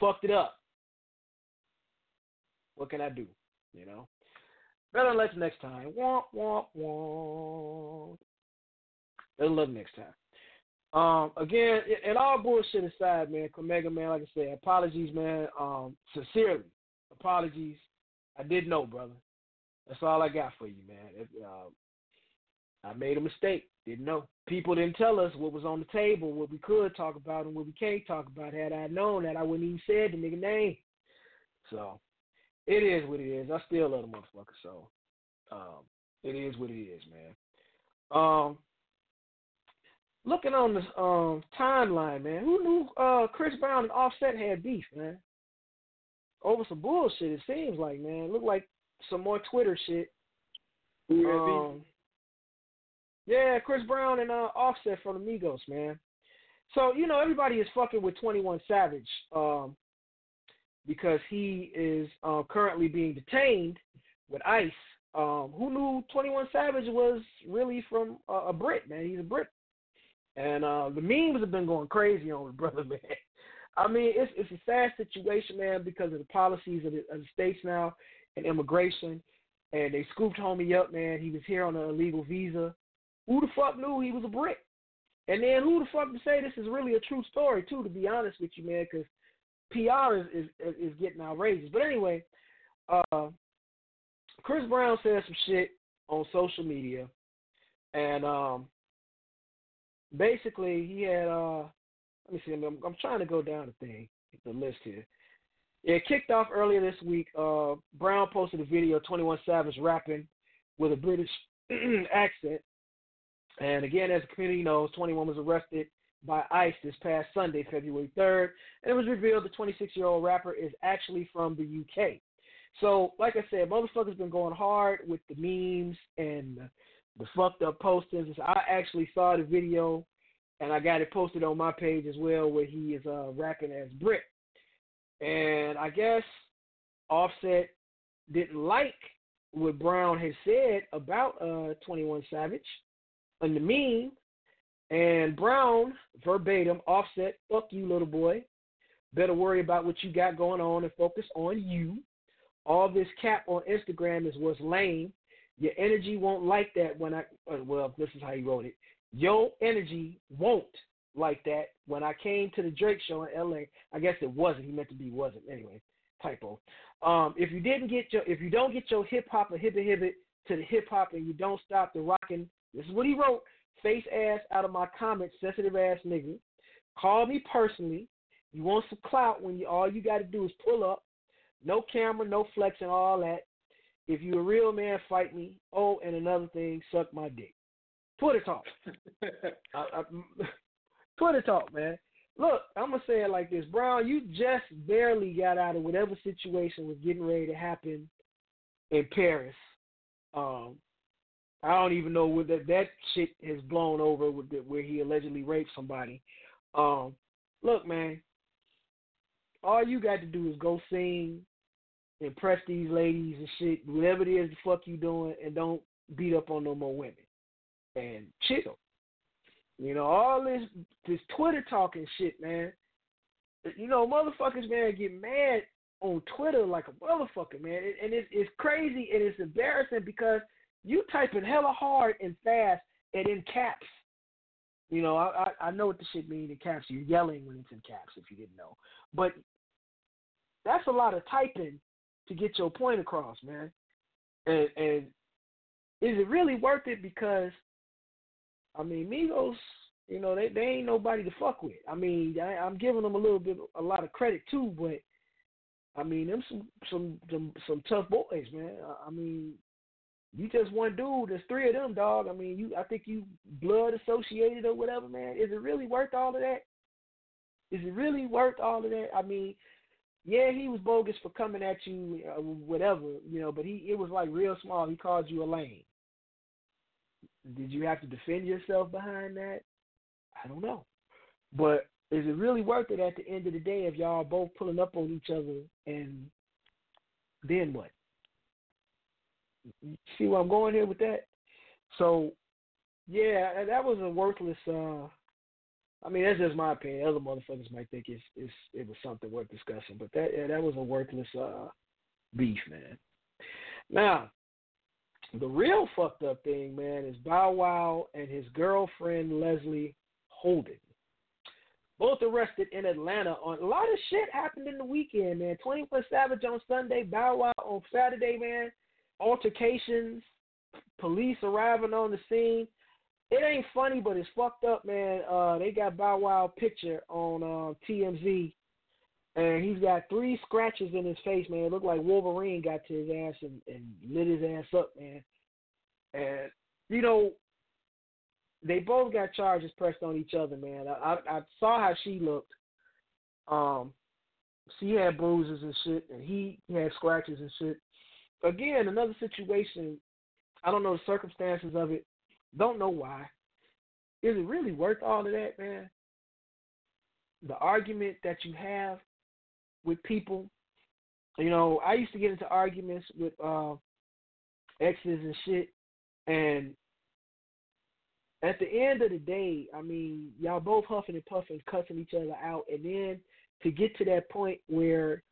fucked it up. What can I do, you know? Better luck next time. Womp, womp, womp. Better luck next time. Again, and all bullshit aside, man, Cormega, man, like I said, apologies, man. Sincerely, apologies. I didn't know, brother. That's all I got for you, man. I made a mistake. Didn't know. People didn't tell us what was on the table, what we could talk about and what we can't talk about. Had I known that, I wouldn't even said the nigga name. So it is what it is. I still love the motherfucker, so it is what it is, man. Looking on this timeline, man, who knew Chris Brown and Offset had beef, man? Over some bullshit, it seems like, man. Looked like some more Twitter shit. Yeah, Chris Brown and Offset from the Migos, man. So, you know, everybody is fucking with 21 Savage, because he is currently being detained with ICE. Who knew 21 Savage was really from a Brit, man? He's a Brit. And the memes have been going crazy on the brother, man. I mean, it's a sad situation, man, because of the policies of the states now and immigration. And they scooped homie up, man. He was here on an illegal visa. Who the fuck knew he was a Brit? And then who the fuck to say this is really a true story, too, to be honest with you, man, because PR is getting outrageous. But anyway, Chris Brown said some shit on social media, and basically he had, let me see, I'm trying to go down the list here. It kicked off earlier this week. Brown posted a video of 21 Savage rapping with a British accent. And again, as the community knows, 21 was arrested by ICE this past Sunday, February 3rd. And it was revealed the 26-year-old rapper is actually from the UK. So, like I said, motherfuckers been going hard with the memes and the fucked up postings. I actually saw the video, and I got it posted on my page as well, where he is rapping as Brit. And I guess Offset didn't like what Brown had said about 21 Savage and the meme. And Brown, verbatim, Offset, fuck you, little boy. Better worry about what you got going on and focus on you. All this cap on Instagram is what's lame. Your energy won't like that when I... Well, this is how he wrote it. Your energy won't like that when I came to the Drake show in L.A. I guess it wasn't. He meant to be wasn't. Anyway, typo. If you don't get your hip-hop or hibbit-hibbit to the hip-hop and you don't stop the rocking... This is what he wrote. Face ass out of my comments, sensitive ass nigga. Call me personally. You want some clout when all you got to do is pull up. No camera, no flex and all that. If you a real man, fight me. Oh, and another thing, suck my dick. Twitter talk. Twitter talk, man. Look, I'm going to say it like this. Brown, you just barely got out of whatever situation was getting ready to happen in Paris. I don't even know whether that shit has blown over with where he allegedly raped somebody. Look, man, all you got to do is go sing, impress these ladies and shit, whatever it is the fuck you doing, and don't beat up on no more women. And chill. You know, all this Twitter talking shit, man. You know, motherfuckers, man, get mad on Twitter like a motherfucker, man. And it's crazy and it's embarrassing because you typing hella hard and fast and in caps. You know, I know what the shit means in caps. You're yelling when it's in caps, if you didn't know. But that's a lot of typing to get your point across, man. And is it really worth it? Because, I mean, Migos, you know, they ain't nobody to fuck with. I mean, I'm giving them a lot of credit too, but, I mean, them some tough boys, man. I mean... You just one dude, there's three of them, dog. I mean, I think you blood associated or whatever, man. Is it really worth all of that? I mean, yeah, he was bogus for coming at you, whatever, you know, but it was like real small. He called you a lame. Did you have to defend yourself behind that? I don't know. But is it really worth it at the end of the day if y'all both pulling up on each other and then what? You see where I'm going here with that? So, yeah, that was a worthless I mean, that's just my opinion. Other motherfuckers might think it was something worth discussing, but that was a worthless beef, man. Now, the real fucked up thing, man, is Bow Wow and his girlfriend Leslie Holden. Both arrested in Atlanta. A lot of shit happened in the weekend, man. 21 Savage on Sunday, Bow Wow on Saturday, man. Altercations, police arriving on the scene. It ain't funny, but it's fucked up, man. They got Bow Wow picture on TMZ, and he's got three scratches in his face, man. It looked like Wolverine got to his ass and lit his ass up, man. And, you know, they both got charges pressed on each other, man. I saw how she looked. She had bruises and shit, and he had scratches and shit. Again, another situation, I don't know the circumstances of it, don't know why. Is it really worth all of that, man? The argument that you have with people, you know, I used to get into arguments with exes and shit, and at the end of the day, I mean, y'all both huffing and puffing, cussing each other out, and then to get to that point where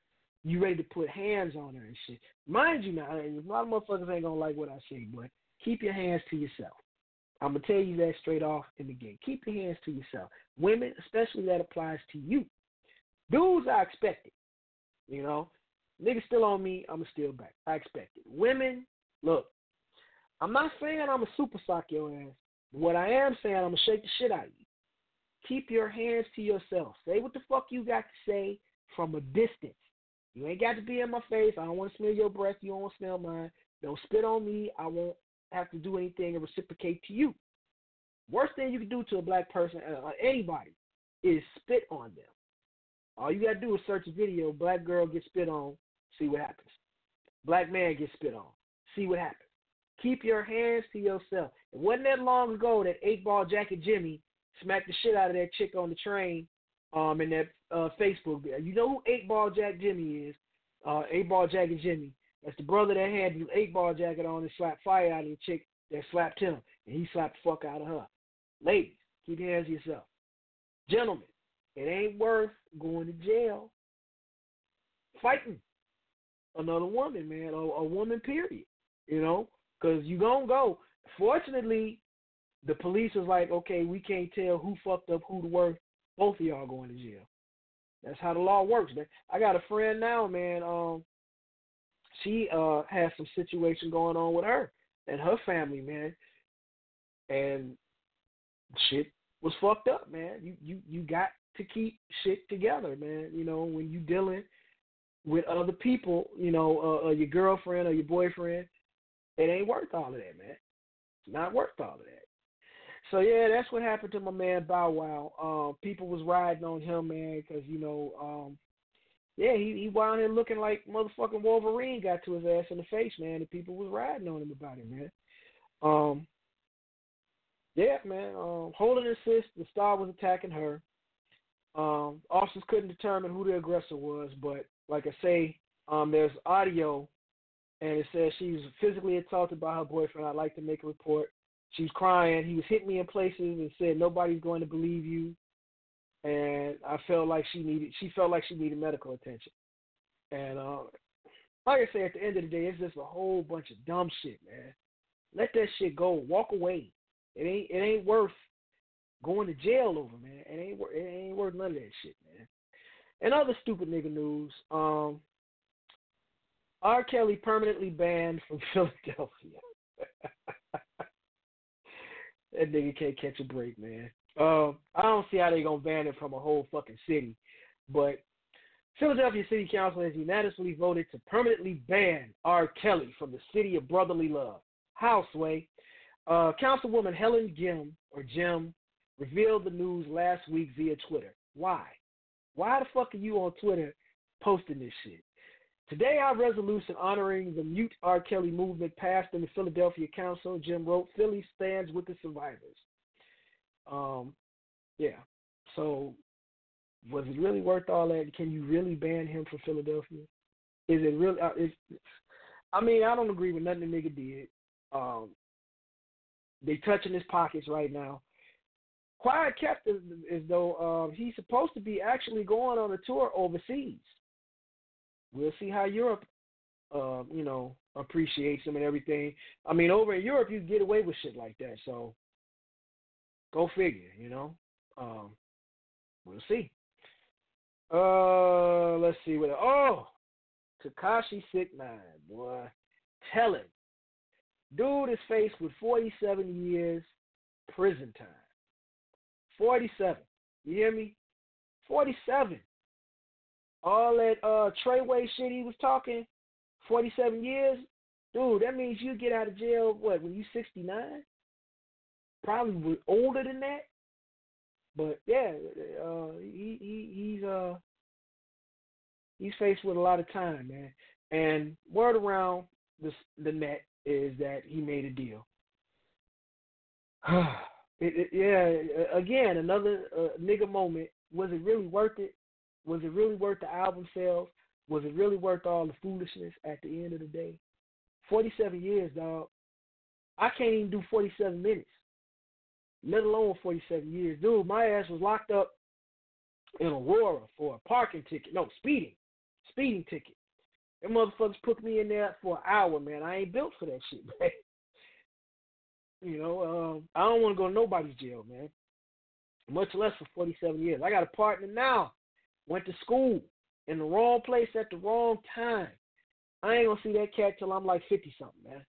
you ready to put hands on her and shit. Mind you now, a lot of motherfuckers ain't going to like what I say, but keep your hands to yourself. I'm going to tell you that straight off in the gate. Keep your hands to yourself. Women, especially, that applies to you. Dudes, I expect it. You know, niggas still on me, I'm still back. I expect it. Women, look, I'm not saying I'm a super sock your ass. What I am saying, I'm going to shake the shit out of you. Keep your hands to yourself. Say what the fuck you got to say from a distance. You ain't got to be in my face. I don't want to smell your breath. You don't want to smell mine. Don't spit on me. I won't have to do anything and reciprocate to you. Worst thing you can do to a black person, anybody, is spit on them. All you got to do is search a video. Black girl gets spit on. See what happens. Black man gets spit on. See what happens. Keep your hands to yourself. It wasn't that long ago that 8-Ball Jacket Jimmy smacked the shit out of that chick on the train in that Facebook. You know who 8-Ball Jack Jimmy is? 8-Ball Jacket Jimmy. That's the brother that had the 8-Ball jacket on and slapped fire out of the chick that slapped him. And he slapped the fuck out of her. Ladies, keep your hands to yourself. Gentlemen, it ain't worth going to jail fighting another woman, man, or a woman, period. You know, because you going to go. Fortunately, the police was like, okay, we can't tell who fucked up who to work. Both of y'all going to jail. That's how the law works, man. I got a friend now, man, she has some situation going on with her and her family, man. And shit was fucked up, man. You got to keep shit together, man. You know, when you dealing with other people, you know, your girlfriend or your boyfriend, it ain't worth all of that, man. It's not worth all of that. So, yeah, that's what happened to my man Bow Wow. People was riding on him, man, because, you know, yeah, he wound up looking like motherfucking Wolverine got to his ass in the face, man, and people was riding on him about it, man. Yeah, man, holding an assist, the star was attacking her. Officers couldn't determine who the aggressor was, but like I say, there's audio, and it says she was physically assaulted by her boyfriend. I'd like to make a report. She was crying. He was hitting me in places and said, nobody's going to believe you. And I felt like she needed medical attention. And like I say, at the end of the day, it's just a whole bunch of dumb shit, man. Let that shit go. Walk away. It ain't worth going to jail over, man. It ain't worth none of that shit, man. And other stupid nigga news. R. Kelly permanently banned from Philadelphia. That nigga can't catch a break, man. I don't see how they're going to ban it from a whole fucking city. But Philadelphia City Council has unanimously voted to permanently ban R. Kelly from the city of brotherly love. How, Sway? Councilwoman Helen Gim, or Jim, revealed the news last week via Twitter. Why? Why the fuck are you on Twitter posting this shit? Today, our resolution honoring the mute R. Kelly movement passed in the Philadelphia Council. Jim wrote, Philly stands with the survivors. Yeah. So, was it really worth all that? Can you really ban him from Philadelphia? Is it really? I mean, I don't agree with nothing the nigga did. They touching his pockets right now. Quiet kept as though he's supposed to be actually going on a tour overseas. We'll see how Europe, you know, appreciates him and everything. I mean, over in Europe, you get away with shit like that. So. Go figure, you know. We'll see. Let's see what. Oh, Tekashi 6ix9ine, boy, telling. Dude is faced with 47 years prison time. 47. You hear me? 47. All that Treyway shit he was talking. 47 years, dude. That means you get out of jail. What, when you 69? Probably was older than that, but yeah, he's faced with a lot of time, man. And word around the net is that he made a deal. Yeah, again, another nigga moment. Was it really worth it? Was it really worth the album sales? Was it really worth all the foolishness at the end of the day? 47 years, dog. I can't even do 47 minutes. Let alone 47 years. Dude, my ass was locked up in Aurora for a parking ticket. No, speeding ticket. Them motherfuckers put me in there for an hour, man. I ain't built for that shit, man. You know, I don't want to go to nobody's jail, man. Much less for 47 years. I got a partner now. Went to school in the wrong place at the wrong time. I ain't gonna see that cat till I'm like 50 something, man.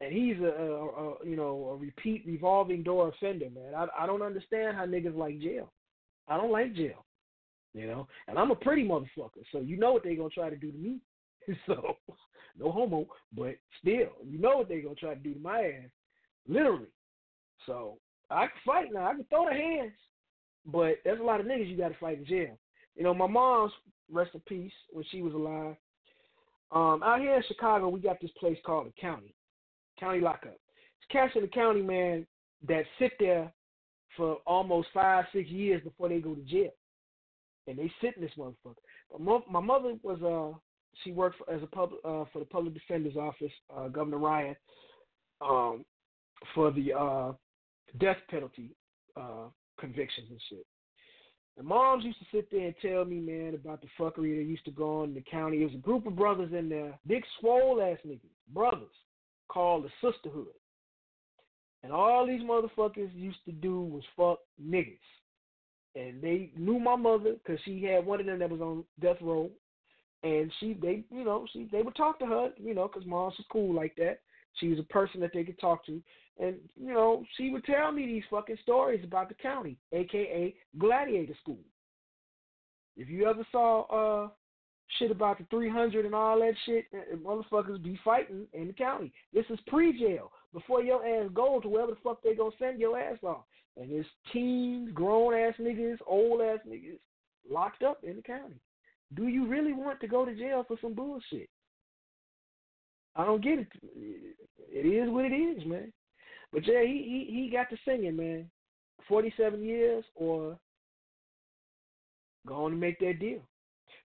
And he's a repeat revolving door offender, man. I don't understand how niggas like jail. I don't like jail, you know. And I'm a pretty motherfucker, so you know what they gonna try to do to me. So no homo, but still, you know what they gonna try to do to my ass, literally. So I can fight now. I can throw the hands, but there's a lot of niggas you got to fight in jail. You know, my mom's, rest in peace, when she was alive. Out here in Chicago, we got this place called the county lockup. It's cats in the county, man, that sit there for almost 5-6 years before they go to jail, and they sit in this motherfucker. My mother was she worked for the public defender's office, Governor Ryan, for the death penalty convictions and shit. The moms used to sit there and tell me, man, about the fuckery that used to go on in the county. It was a group of brothers in there, big swole ass niggas, brothers, called the Sisterhood. And all these motherfuckers used to do was fuck niggas. And they knew my mother because she had one of them that was on death row. And they would talk to her, you know, because Mom was cool like that. She was a person that they could talk to. And, you know, she would tell me these fucking stories about the county, a.k.a. Gladiator School. If you ever saw shit about the 300 and all that shit, motherfuckers be fighting in the county. This is pre-jail, before your ass goes to wherever the fuck they gonna send your ass off. And there's teens, grown-ass niggas, old-ass niggas locked up in the county. Do you really want to go to jail for some bullshit? I don't get it. It is what it is, man. But, yeah, he got to singing, man. 47 years or go on and make that deal.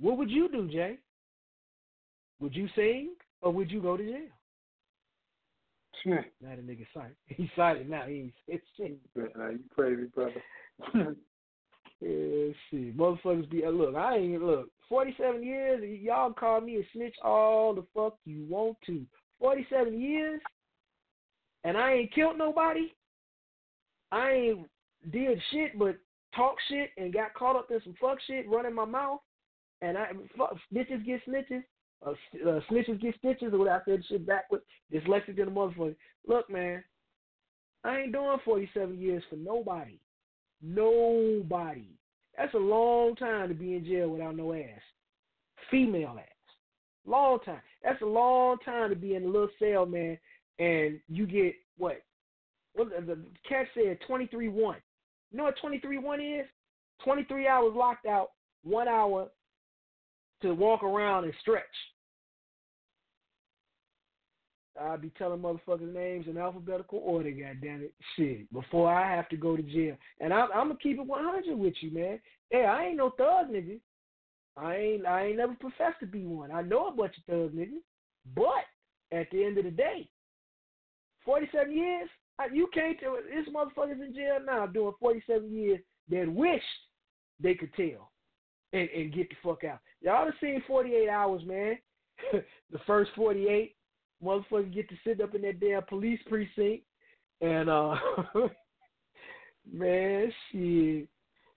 What would you do, Jay? Would you sing or would you go to jail? Sure. Now the nigga's silent. He's silent now. He's singing. Nah, you crazy, brother. Yeah, shit. Motherfuckers be... Look, I ain't... Look, 47 years, y'all call me a snitch all the fuck you want to. 47 years... And I ain't killed nobody. I ain't did shit but talk shit and got caught up in some fuck shit running my mouth. And snitches get snitches. Snitches get stitches, or what I said shit backwards. Dyslexic than a motherfucker. Look, man, I ain't doing 47 years for nobody. Nobody. That's a long time to be in jail without no ass. Female ass. Long time. That's a long time to be in a little cell, man. And you get what? Well, the cat said 23-1. You know what 23-1 is? 23 hours locked out, 1 hour to walk around and stretch. I'll be telling motherfuckers' names in alphabetical order, goddammit. Shit, before I have to go to jail. And I'm going to keep it 100 with you, man. Hey, I ain't no thug, nigga. I ain't never professed to be one. I know a bunch of thug niggas. But at the end of the day, 47 years? You can't tell. This motherfucker's in jail now doing 47 years that wished they could tell and get the fuck out. Y'all have seen 48 Hours, man. The first 48, motherfuckers get to sit up in that damn police precinct. And, man, shit.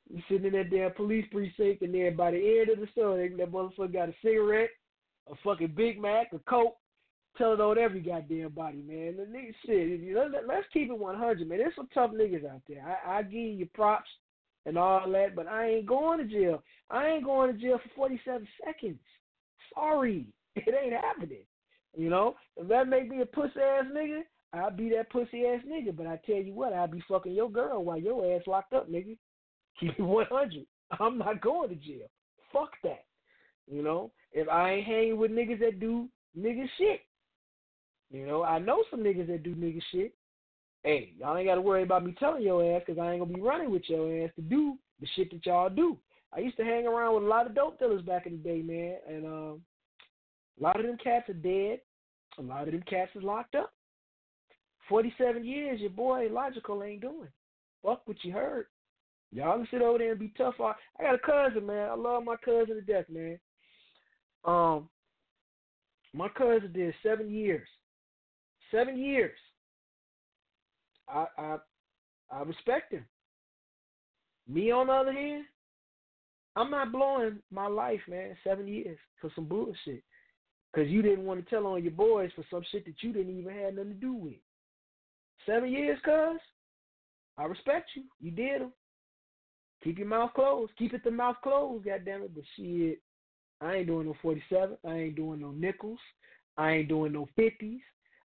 You sitting in that damn police precinct, and then by the end of the story, that motherfucker got a cigarette, a fucking Big Mac, a Coke. Tell it on every goddamn body, man. The nigga shit. Let's keep it 100, man. There's some tough niggas out there. I give you props and all that, but I ain't going to jail. I ain't going to jail for 47 seconds. Sorry, it ain't happening. You know, if that make me a pussy ass nigga, I'll be that pussy ass nigga. But I tell you what, I'll be fucking your girl while your ass locked up, nigga. Keep it 100. I'm not going to jail. Fuck that. You know, if I ain't hanging with niggas that do nigga shit. You know, I know some niggas that do nigga shit. Hey, y'all ain't got to worry about me telling your ass because I ain't going to be running with your ass to do the shit that y'all do. I used to hang around with a lot of dope dealers back in the day, man, and a lot of them cats are dead. A lot of them cats is locked up. 47 years, your boy Logical ain't doing. Fuck what you heard. Y'all can sit over there and be tough. I got a cousin, man. I love my cousin to death, man. My cousin did 7 years. 7 years I respect him. Me, on the other hand, I'm not blowing my life, man, 7 years for some bullshit. Because you didn't want to tell on your boys for some shit that you didn't even have nothing to do with. 7 years, cuz. I respect you. You did them. Keep your mouth closed. Keep it the mouth closed, goddammit. But shit, I ain't doing no 47. I ain't doing no nickels. I ain't doing no 50s.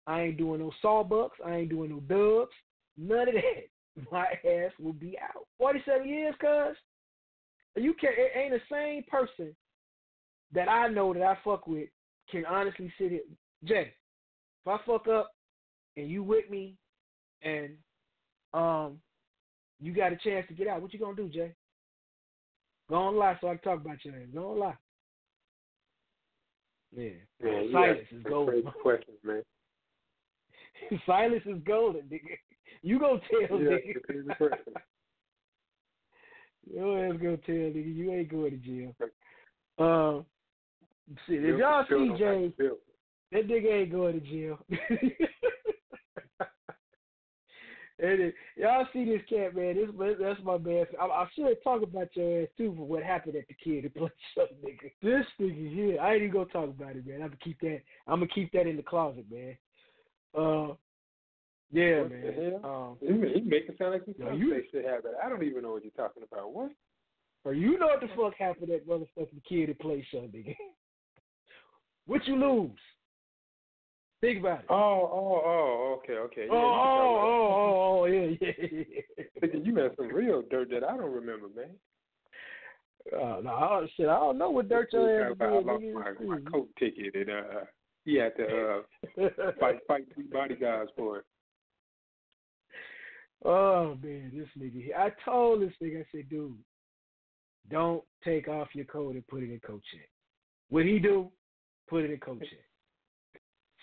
I ain't doing no sawbucks. I ain't doing no dubs. None of that. My ass will be out. 47 years, cuz. You can't, it ain't the same person that I know that I fuck with can honestly sit here. Jay, if I fuck up and you with me and you got a chance to get out, what you gonna do, Jay? Don't lie so I can talk about your ass. Don't lie. Yeah. Man, silence is golden. Questions, man. Silence is golden, nigga. You gonna tell, nigga. Your ass gonna tell, nigga. You ain't going to jail. See, if y'all see James, that nigga ain't going to jail. And y'all see this cat, man. That's my man. I should talk about your ass too for what happened at the Kid and Play show, nigga. This nigga here, I ain't even gonna talk about it, man. I'm gonna keep that in the closet, man. Yeah, what, man. He make it sound like some crazy shit happened. I don't even know what you're talking about. What? Or you know what the fuck happened at motherfucking Kid and Play show, nigga? What you lose? Think about it. Okay. Yeah, yeah. You had some real dirt that I don't remember, man. No, I don't know what dirt your ass did. I lost my coat ticket, and he had to fight three bodyguards for it. Oh, man, this nigga. I told this nigga, I said, dude, don't take off your coat and put it in coat check. What he do? Put it in coat check.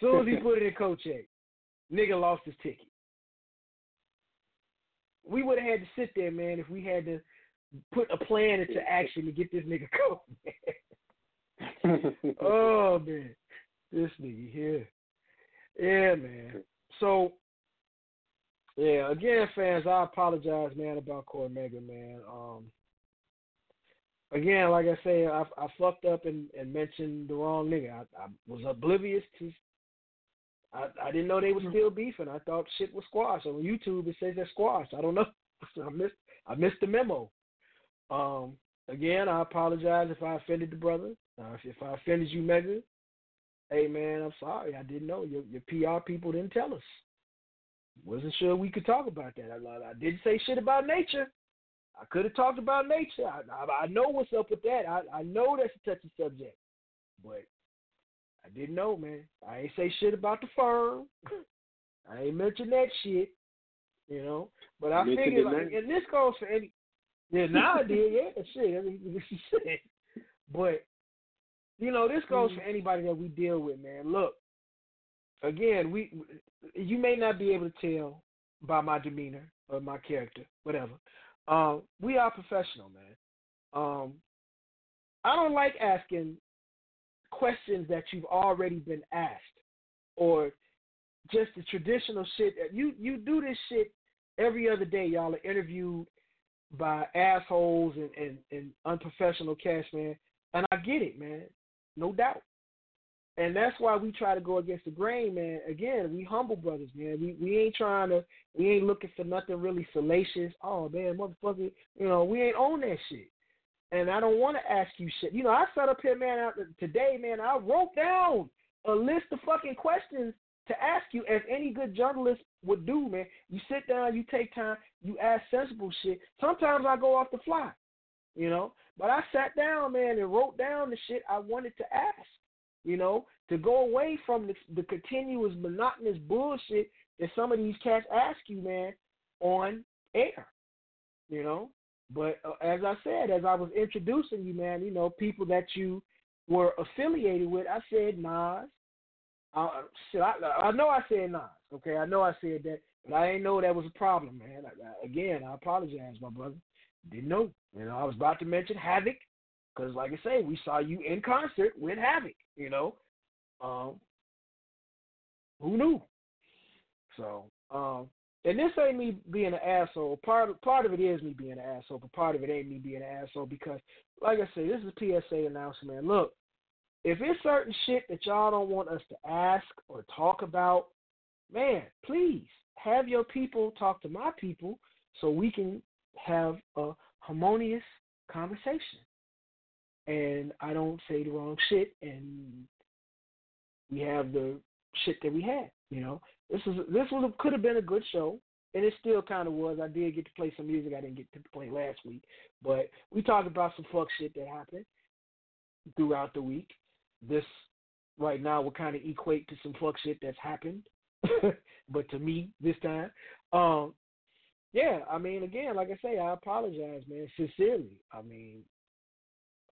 Soon as he put it in coat check, nigga lost his ticket. We would have had to sit there, man, if we had to put a plan into action to get this nigga coat, man. Oh, man. This nigga here. Yeah, man. So, yeah, again, fans, I apologize, man, about Cormega, man. Again, like I say, I fucked up and mentioned the wrong nigga. I was oblivious to... I didn't know they were still beefing. I thought shit was squashed. On YouTube, it says they're squashed. I don't know. I missed the memo. Again, I apologize if I offended the brother. If I offended you, Mega, hey, man, I'm sorry. I didn't know. Your PR people didn't tell us. Wasn't sure we could talk about that. I didn't say shit about nature. I could have talked about nature. I know what's up with that. I know that's a touchy subject. But... I didn't know, man. I ain't say shit about the firm. I ain't mention that shit, you know. But I figured, like, and this goes for any. Yeah, now I did, yeah, shit. I mean, shit. But you know, this goes for anybody that we deal with, man. Look, again, you may not be able to tell by my demeanor or my character, whatever. We are professional, man. I don't like asking questions that you've already been asked, or just the traditional shit. You do this shit every other day. Y'all are interviewed by assholes and unprofessional cats, man. And I get it, man. No doubt. And that's why we try to go against the grain, man. Again, we humble brothers, man. We ain't trying to, we ain't looking for nothing really salacious. Oh, man, motherfucker, you know, we ain't on that shit. And I don't want to ask you shit. You know, I sat up here, man, today, man, I wrote down a list of fucking questions to ask you, as any good journalist would do, man. You sit down, you take time, you ask sensible shit. Sometimes I go off the fly, you know. But I sat down, man, and wrote down the shit I wanted to ask, you know, to go away from the continuous monotonous bullshit that some of these cats ask you, man, on air, you know. But as I said, as I was introducing you, man, you know, people that you were affiliated with, I said Nas. I know I said Nas, okay? I know I said that, but I didn't know that was a problem, man. I apologize, my brother. Didn't know. You know, I was about to mention Havoc because, like I say, we saw you in concert with Havoc, you know. Who knew? So, and this ain't me being an asshole. Part of it is me being an asshole, but part of it ain't me being an asshole because, like I say, this is a PSA announcement, man. Look, if it's certain shit that y'all don't want us to ask or talk about, man, please have your people talk to my people so we can have a harmonious conversation. And I don't say the wrong shit, and we have the shit that we had, you know. This could have been a good show, and it still kind of was. I did get to play some music I didn't get to play last week, but we talked about some fuck shit that happened throughout the week. This right now will kind of equate to some fuck shit that's happened, but to me this time. Yeah, I mean, again, like I say, I apologize, man, sincerely. I mean,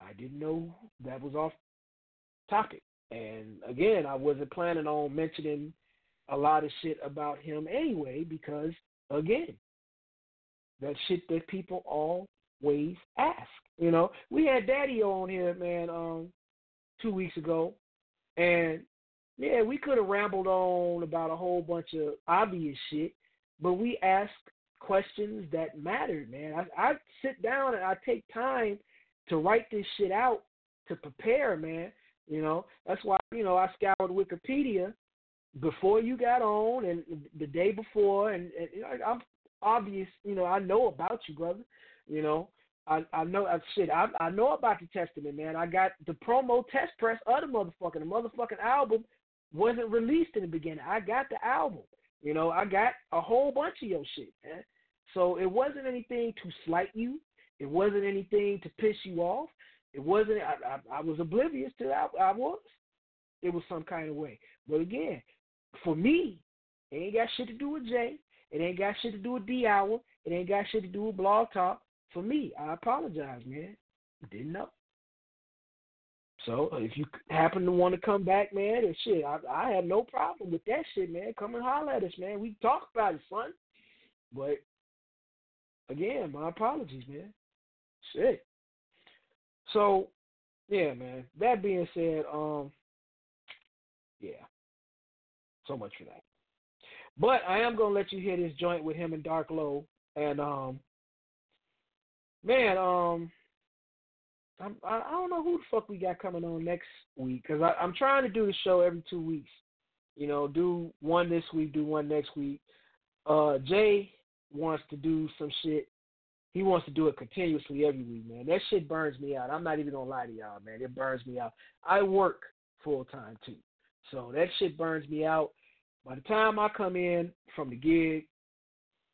I didn't know that was off topic. And, again, I wasn't planning on mentioning a lot of shit about him anyway because, again, that shit that people always ask. You know, we had Daddy-O on here, man, 2 weeks ago. And, yeah, we could have rambled on about a whole bunch of obvious shit, but we asked questions that mattered, man. I sit down and I take time to write this shit out, to prepare, man. You know, that's why, you know, I scoured Wikipedia before you got on and the day before. And I'm obvious, you know, I know about you, brother. You know, I know about the Testament, man. I got the promo test press of the motherfucking album wasn't released in the beginning. I got the album. You know, I got a whole bunch of your shit, man. So it wasn't anything to slight you. It wasn't anything to piss you off. It wasn't, I was oblivious to that. It was some kind of way. But again, for me, it ain't got shit to do with Jay. It ain't got shit to do with D-Hour. It ain't got shit to do with Blog Talk. For me, I apologize, man. Didn't know. So if you happen to want to come back, man, and shit, I have no problem with that shit, man. Come and holler at us, man. We talk about it, son. But again, my apologies, man. Shit. So, yeah, man. That being said, yeah. So much for that. But I am gonna let you hear this joint with him and Dark Low, and man, I don't know who the fuck we got coming on next week because I'm trying to do the show every 2 weeks. You know, do one this week, do one next week. Jay wants to do some shit. He wants to do it continuously every week, man. That shit burns me out. I'm not even going to lie to y'all, man. It burns me out. I work full-time, too. So that shit burns me out. By the time I come in from the gig,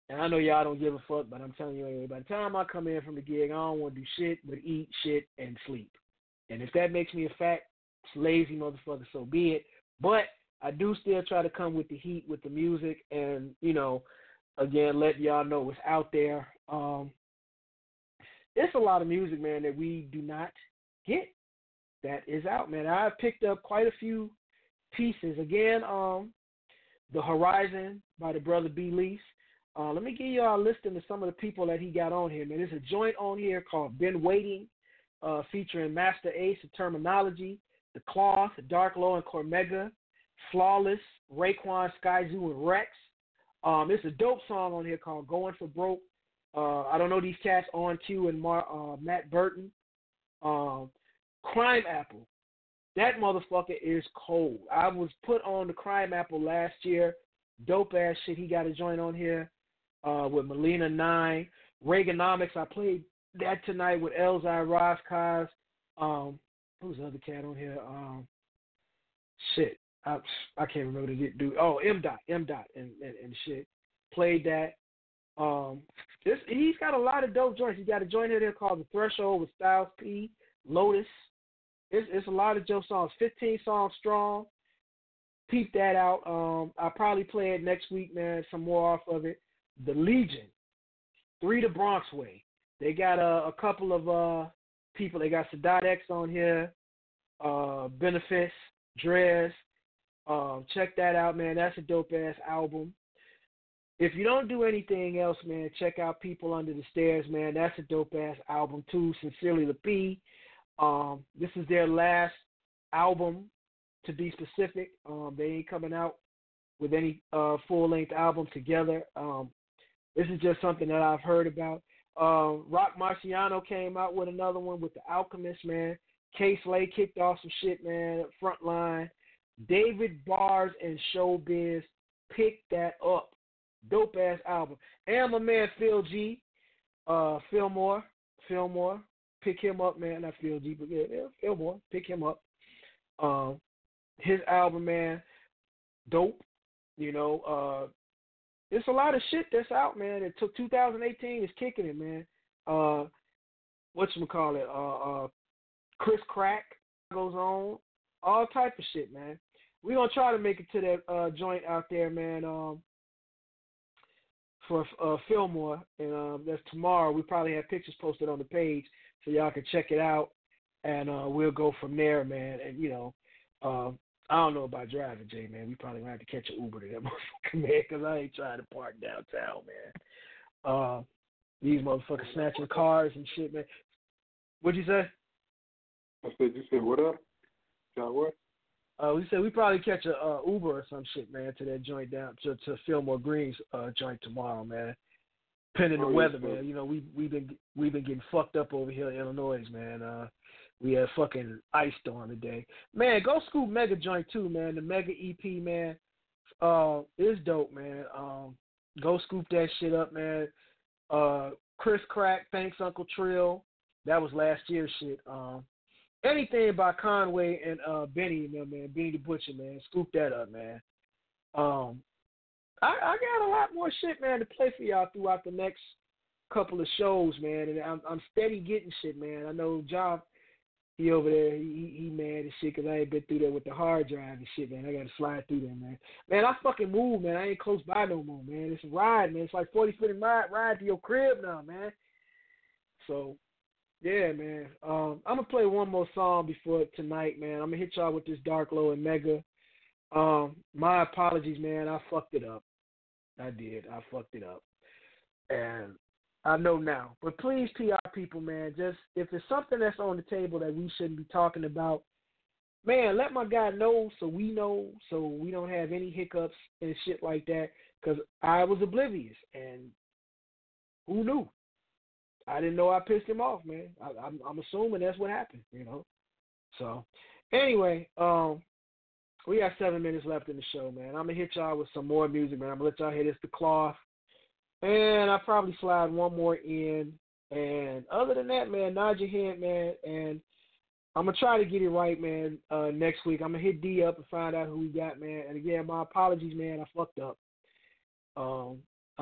and I know y'all don't give a fuck, but I'm telling you anyway, by the time I come in from the gig, I don't want to do shit but eat, shit, and sleep. And if that makes me a fat, lazy motherfucker, so be it. But I do still try to come with the heat, with the music, and, you know, again, let y'all know what's out there. It's a lot of music, man, that we do not get that is out, man. I've picked up quite a few pieces. Again, The Horizon by the brother B. Leafs. Let me give y'all a listing of some of the people that he got on here, man. There's a joint on here called Been Waiting, featuring Master Ace, The Terminology, The Cloth, Dark Low, and Cormega, Flawless, Raekwon, Skyzoo, and Rex. There's a dope song on here called Going for Broke. I don't know these cats, On Q and Matt Burton. Crime Apple. That motherfucker is cold. I was put on the Crime Apple last year. Dope ass shit. He got a joint on here with Melina 9. Reaganomics. I played that tonight with Elzhi, Roskaz. Who's the other cat on here? I can't remember the dude. Oh, M. Dot and shit. Played that. He's got a lot of dope joints. He got a joint here called The Threshold with Styles P, Lotus. It's a lot of dope songs. 15 songs strong. Peep that out. I'll probably play it next week, man. Some more off of it. The Legion, 3 The Bronx Way. They got a couple of people. They got Sadat X on here. Benefice, Drez. Check that out, man. That's a dope ass album. If you don't do anything else, man, check out People Under the Stairs, man. That's a dope-ass album, too. Sincerely, the P. This is their last album, to be specific. They ain't coming out with any full-length album together. This is just something that I've heard about. Rock Marciano came out with another one with The Alchemist, man. K Slay kicked off some shit, man. Frontline. David Bars and Showbiz picked that up. Dope-ass album. And my man Phil G. Philmore. Pick him up, man. Not Phil G, but yeah, Philmore. Pick him up. His album, man. Dope. You know, there's a lot of shit that's out, man. It took 2018 is kicking it, man. Whatchamacallit? Chris Crack goes on. All type of shit, man. We're going to try to make it to that joint out there, man, for Philmore. And that's tomorrow. We probably have pictures posted on the page so y'all can check it out. And we'll go from there, man. And, you know, I don't know about driving, Jay, man. We probably gonna have to catch an Uber to that motherfucker, man, because I ain't trying to park downtown, man. These motherfuckers snatching cars and shit, man. What'd you say? I said, you said what up? John, what? We said we probably catch an Uber or some shit, man, to that joint down, to Philmore Green's joint tomorrow, man. Depending on the weather, man. You know, we've been getting fucked up over here in Illinois, man. We had fucking ice storm today. Man, go scoop Mega Joint too, man. The Mega EP, man, is dope, man. Go scoop that shit up, man. Chris Crack, Thanks Uncle Trill. That was last year's shit. Anything by Conway and Benny, man. Benny the Butcher, man. Scoop that up, man. I got a lot more shit, man, to play for y'all throughout the next couple of shows, man. And I'm steady getting shit, man. I know John... He over there, he mad and shit, because I ain't been through there with the hard drive and shit, man. I got to slide through there, man. Man, I fucking moved, man. I ain't close by no more, man. It's a ride, man. It's like 40-minute ride to your crib now, man. So, yeah, man. I'm going to play one more song before tonight, man. I'm going to hit y'all with this Dark Low and Mega. My apologies, man. I fucked it up. I did. I fucked it up. And... I know now, but please, PR people, man, just if there's something that's on the table that we shouldn't be talking about, man, let my guy know, so we don't have any hiccups and shit like that, because I was oblivious, and who knew? I didn't know I pissed him off, man. I'm assuming that's what happened, you know? So, anyway, we got 7 minutes left in the show, man. I'm going to hit y'all with some more music, man. I'm going to let y'all hear this, The Cloth. And I probably slide one more in. And other than that, man, nod your head, man. And I'm going to try to get it right, man, next week. I'm going to hit D up and find out who we got, man. And, again, my apologies, man. I fucked up. I'm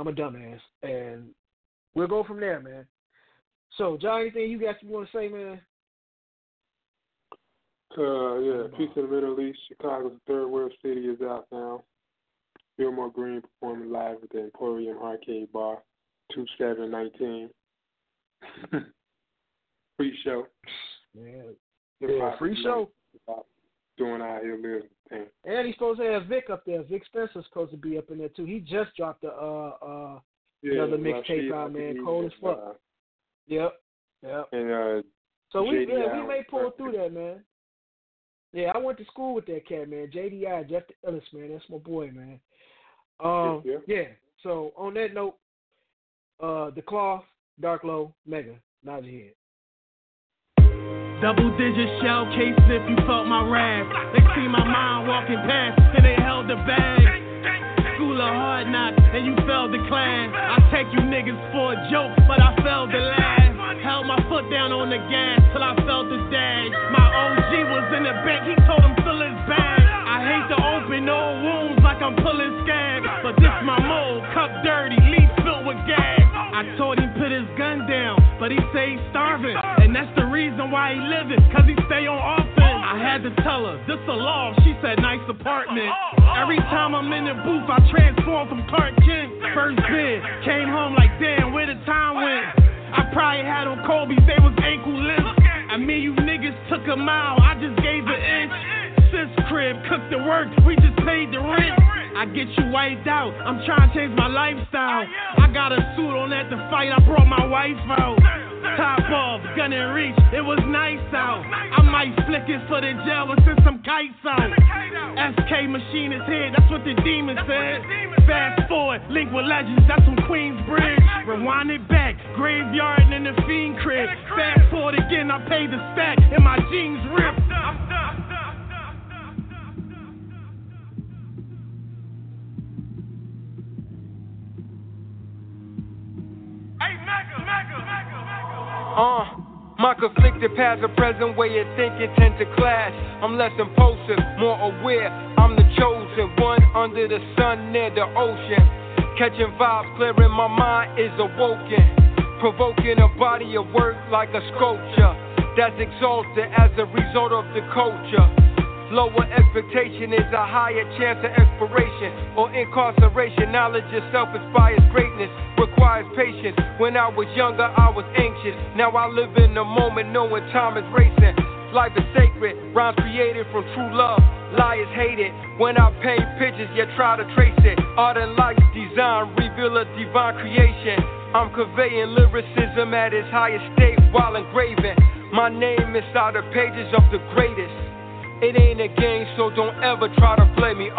a dumbass. And we'll go from there, man. So, John, anything you want to say, man? Peace in the Middle East. Chicago's a third world city is out now. Philmore Greene performing live at the Emporium Arcade Bar, 27/19. Free show. Yeah, free show. Doing out here living thing. And he's supposed to have Vic up there. Vic Spencer's supposed to be up in there too. He just dropped another mixtape out, man. Cold as fuck. Yep. And so we may pull through that, man. Yeah, I went to school with that cat, man. JDI, Jeff Ellis, man. That's my boy, man. Yeah. So on that note, The Cloth, Dark Low, Mega, nod your head. Double digit shell cases if you felt my wrath. They see my mind walking past and they held the bag. School of hard knocks and you fell to class. I take you niggas for a joke, but I fell to laugh. Held my foot down on the gas till I felt the dash. My OG was in the back, he told him fill his bag. I hate to open old wounds like I'm pulling scab, but this my mold, cup dirty, leaf filled with gas. I told him put his gun down, but he say he's starving, and that's the reason why he living, cause he stay on offense. I had to tell her, this a law, she said nice apartment. Every time I'm in the booth, I transform from Clark Kent. First bid, came home like damn, where the time went. I probably had on Kobe's, they was ankle length. I mean, you niggas took a mile, I just gave an inch. Sis crib, cooked the work, we just paid the rent. I get you wiped out, I'm trying to change my lifestyle. I got a suit on at the fight, I brought my wife out. Top off, gun in reach, it was nice out. I might flick it for the jail and send some kites out. SK machine is here, that's what the demon said. Fast forward, link with legends, that's from Queensbridge. Rewind it back, graveyard and in the fiend crib. Fast forward again, I paid the stack and my jeans ripped. My conflicted paths of present way of thinking tend to clash. I'm less impulsive, more aware. I'm the chosen one under the sun near the ocean. Catching vibes, clearing my mind is awoken. Provoking a body of work like a sculpture that's exalted as a result of the culture. Lower expectation is a higher chance of expiration or incarceration. Knowledge itself inspires greatness. Requires patience. When I was younger, I was anxious. Now I live in the moment, knowing time is racing. Life is sacred. Rhymes created from true love. Liars hate it. When I paint pictures, yet try to trace it. Art and life's design reveal a divine creation. I'm conveying lyricism at its highest state while engraving my name inside the pages of the greatest. It ain't a game, so don't ever try to play me.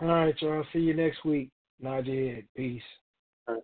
All right, y'all. See you next week. Nod your head. Peace.